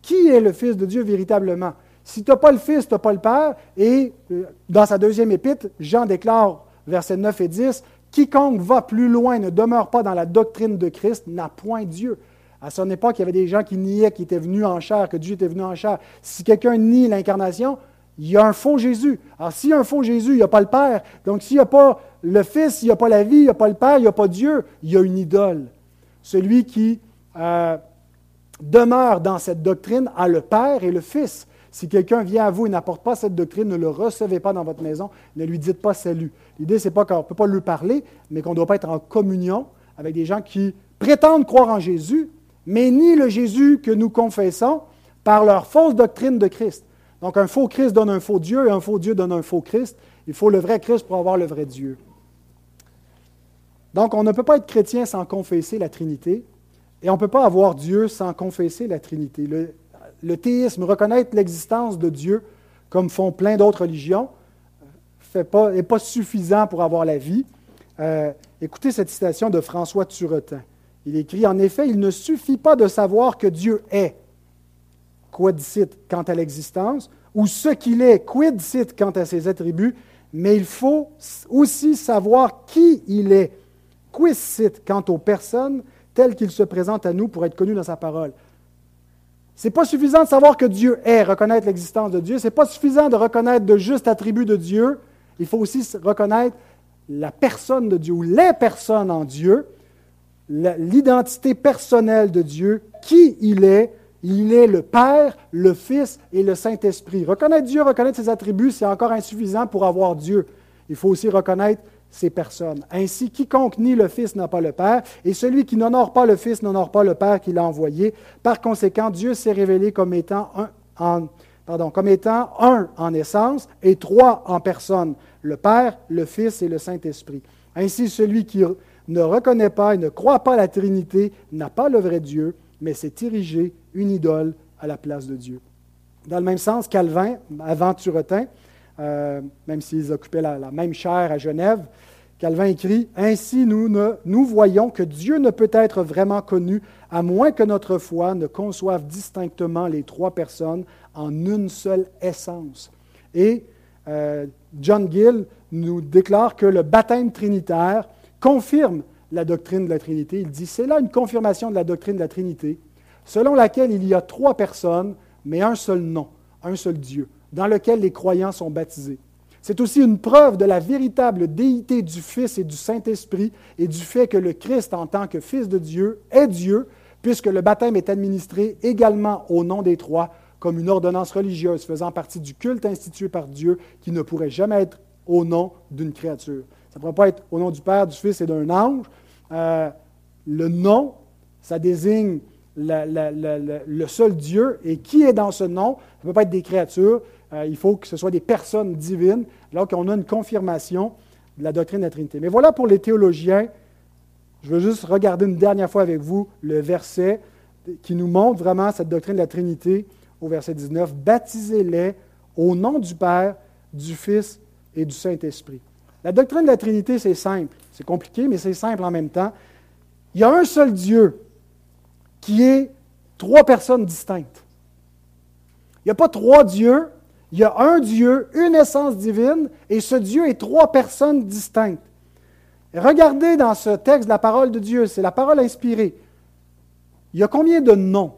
qui est le Fils de Dieu véritablement. Si tu n'as pas le Fils, tu n'as pas le Père. Et dans sa deuxième épître, Jean déclare, versets neuf et dix, « Quiconque va plus loin, ne demeure pas dans la doctrine de Christ, n'a point Dieu. » À son époque, il y avait des gens qui niaient qui étaient venus en chair, que Dieu était venu en chair. Si quelqu'un nie l'incarnation, il y a un faux Jésus. Alors, s'il y a un faux Jésus, il n'y a pas le Père. Donc, s'il n'y a pas le Fils, il n'y a pas la vie, il n'y a pas le Père, il n'y a pas Dieu, il y a une idole. Celui qui euh, demeure dans cette doctrine a le Père et le Fils. Si quelqu'un vient à vous et n'apporte pas cette doctrine, ne le recevez pas dans votre maison, ne lui dites pas salut. L'idée, ce n'est pas qu'on ne peut pas lui parler, mais qu'on ne doit pas être en communion avec des gens qui prétendent croire en Jésus, mais ni le Jésus que nous confessons par leur fausse doctrine de Christ. Donc, un faux Christ donne un faux Dieu, et un faux Dieu donne un faux Christ. Il faut le vrai Christ pour avoir le vrai Dieu. Donc, on ne peut pas être chrétien sans confesser la Trinité, et on ne peut pas avoir Dieu sans confesser la Trinité. Le, le théisme, reconnaître l'existence de Dieu, comme font plein d'autres religions, n'est pas, pas suffisant pour avoir la vie. Euh, écoutez cette citation de François Turretin. Il écrit « En effet, il ne suffit pas de savoir que Dieu est, quodicite quant à l'existence, ou ce qu'il est, quodicite quant à ses attributs, mais il faut aussi savoir qui il est, quodicite quant aux personnes telles qu'il se présente à nous pour être connu dans sa parole. » Ce n'est pas suffisant de savoir que Dieu est, reconnaître l'existence de Dieu. Ce n'est pas suffisant de reconnaître de justes attributs de Dieu. Il faut aussi reconnaître la personne de Dieu ou les personnes en Dieu. L'identité personnelle de Dieu, qui il est, il est le Père, le Fils et le Saint-Esprit. Reconnaître Dieu, reconnaître ses attributs, c'est encore insuffisant pour avoir Dieu. Il faut aussi reconnaître ses personnes. Ainsi, quiconque nie le Fils n'a pas le Père, et celui qui n'honore pas le Fils n'honore pas le Père qui l'a envoyé. Par conséquent, Dieu s'est révélé comme étant un, en, pardon, comme étant un en essence et trois en personne, le Père, le Fils et le Saint-Esprit. Ainsi, celui qui ne reconnaît pas et ne croit pas à la Trinité n'a pas le vrai Dieu, mais s'est érigé une idole à la place de Dieu. Dans le même sens, Calvin, avant Turretin, euh, même s'ils occupaient la, la même chaire à Genève, Calvin écrit « Ainsi nous, ne, nous voyons que Dieu ne peut être vraiment connu à moins que notre foi ne conçoive distinctement les trois personnes en une seule essence. » Et euh, John Gill nous déclare que le baptême trinitaire confirme la doctrine de la Trinité. Il dit « C'est là une confirmation de la doctrine de la Trinité, selon laquelle il y a trois personnes, mais un seul nom, un seul Dieu, dans lequel les croyants sont baptisés. » C'est aussi une preuve de la véritable déité du Fils et du Saint-Esprit et du fait que le Christ, en tant que Fils de Dieu, est Dieu, puisque le baptême est administré également au nom des trois, comme une ordonnance religieuse faisant partie du culte institué par Dieu qui ne pourrait jamais être au nom d'une créature. Ça ne pourrait pas être au nom du Père, du Fils et d'un ange. Euh, le nom, ça désigne la, la, la, la, le seul Dieu, et qui est dans ce nom, ça ne peut pas être des créatures. Euh, il faut que ce soit des personnes divines, alors qu'on a une confirmation de la doctrine de la Trinité. Mais voilà pour les théologiens. Je veux juste regarder une dernière fois avec vous le verset qui nous montre vraiment cette doctrine de la Trinité au verset dix-neuf. « Baptisez-les au nom du Père, du Fils et du Saint-Esprit. » La doctrine de la Trinité, c'est simple. C'est compliqué, mais c'est simple en même temps. Il y a un seul Dieu qui est trois personnes distinctes. Il n'y a pas trois dieux. Il y a un Dieu, une essence divine, et ce Dieu est trois personnes distinctes. Et regardez dans ce texte la parole de Dieu, c'est la parole inspirée. Il y a combien de noms?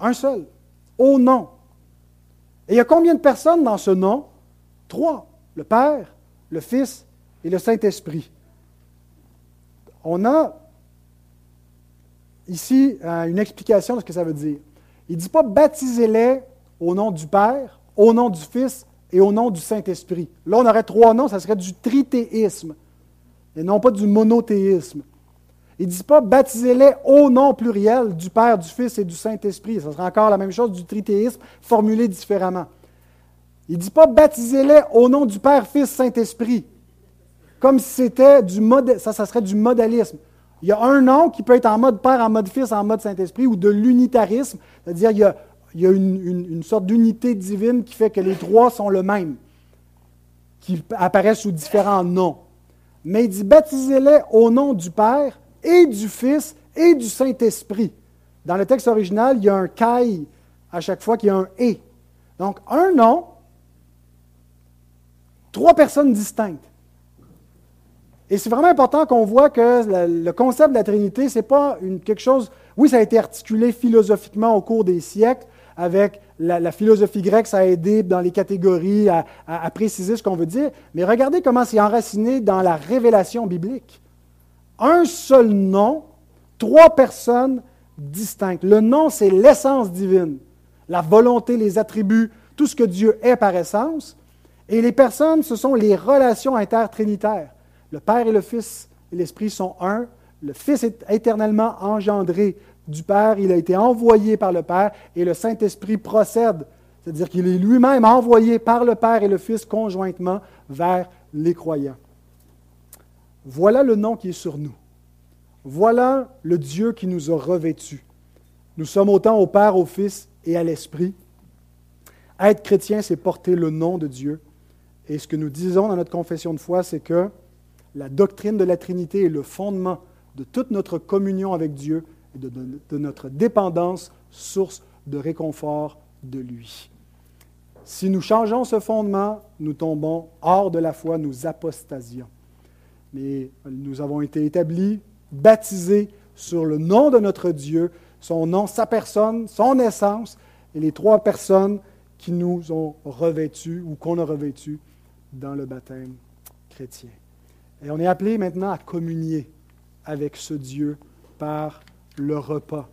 Un seul. Au nom. Et il y a combien de personnes dans ce nom? Trois. Le Père, le Fils et le Saint-Esprit. On a ici une explication de ce que ça veut dire. Il ne dit pas « baptisez-les au nom du Père, au nom du Fils et au nom du Saint-Esprit ». Là, on aurait trois noms, ça serait du tritéisme, et non pas du monothéisme. Il ne dit pas « baptisez-les au nom pluriel du Père, du Fils et du Saint-Esprit ». Ça serait encore la même chose du tritéisme, formulé différemment. Il ne dit pas « baptisez-les au nom du Père, Fils, Saint-Esprit », comme si c'était du modé- ça, ça serait du modalisme. Il y a un nom qui peut être en mode Père, en mode Fils, en mode Saint-Esprit, ou de l'unitarisme, c'est-à-dire il y a, il y a une, une, une sorte d'unité divine qui fait que les trois sont le même, qui apparaissent sous différents noms. Mais il dit « baptisez-les au nom du Père et du Fils et du Saint-Esprit ». Dans le texte original, il y a un « kai » à chaque fois qu'il y a un « et ». Donc, un nom, trois personnes distinctes. Et c'est vraiment important qu'on voit que le concept de la Trinité, c'est pas une, quelque chose... Oui, ça a été articulé philosophiquement au cours des siècles, avec la, la philosophie grecque, ça a aidé dans les catégories à, à, à préciser ce qu'on veut dire, mais regardez comment c'est enraciné dans la révélation biblique. Un seul nom, trois personnes distinctes. Le nom, c'est l'essence divine, la volonté, les attributs, tout ce que Dieu est par essence, et les personnes, ce sont les relations intertrinitaires. Le Père et le Fils et l'Esprit sont un. Le Fils est éternellement engendré du Père. Il a été envoyé par le Père et le Saint-Esprit procède. C'est-à-dire qu'il est lui-même envoyé par le Père et le Fils conjointement vers les croyants. Voilà le nom qui est sur nous. Voilà le Dieu qui nous a revêtus. Nous sommes autant au Père, au Fils et à l'Esprit. Être chrétien, c'est porter le nom de Dieu. Et ce que nous disons dans notre confession de foi, c'est que la doctrine de la Trinité est le fondement de toute notre communion avec Dieu et de, de, de notre dépendance, source de réconfort de lui. Si nous changeons ce fondement, nous tombons hors de la foi, nous apostasions. Mais nous avons été établis, baptisés sur le nom de notre Dieu, son nom, sa personne, son essence, et les trois personnes qui nous ont revêtus ou qu'on a revêtus dans le baptême chrétien. Et on est appelé maintenant à communier avec ce Dieu par le repas.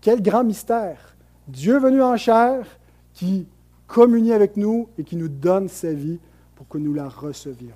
Quel grand mystère! Dieu venu en chair qui communie avec nous et qui nous donne sa vie pour que nous la recevions.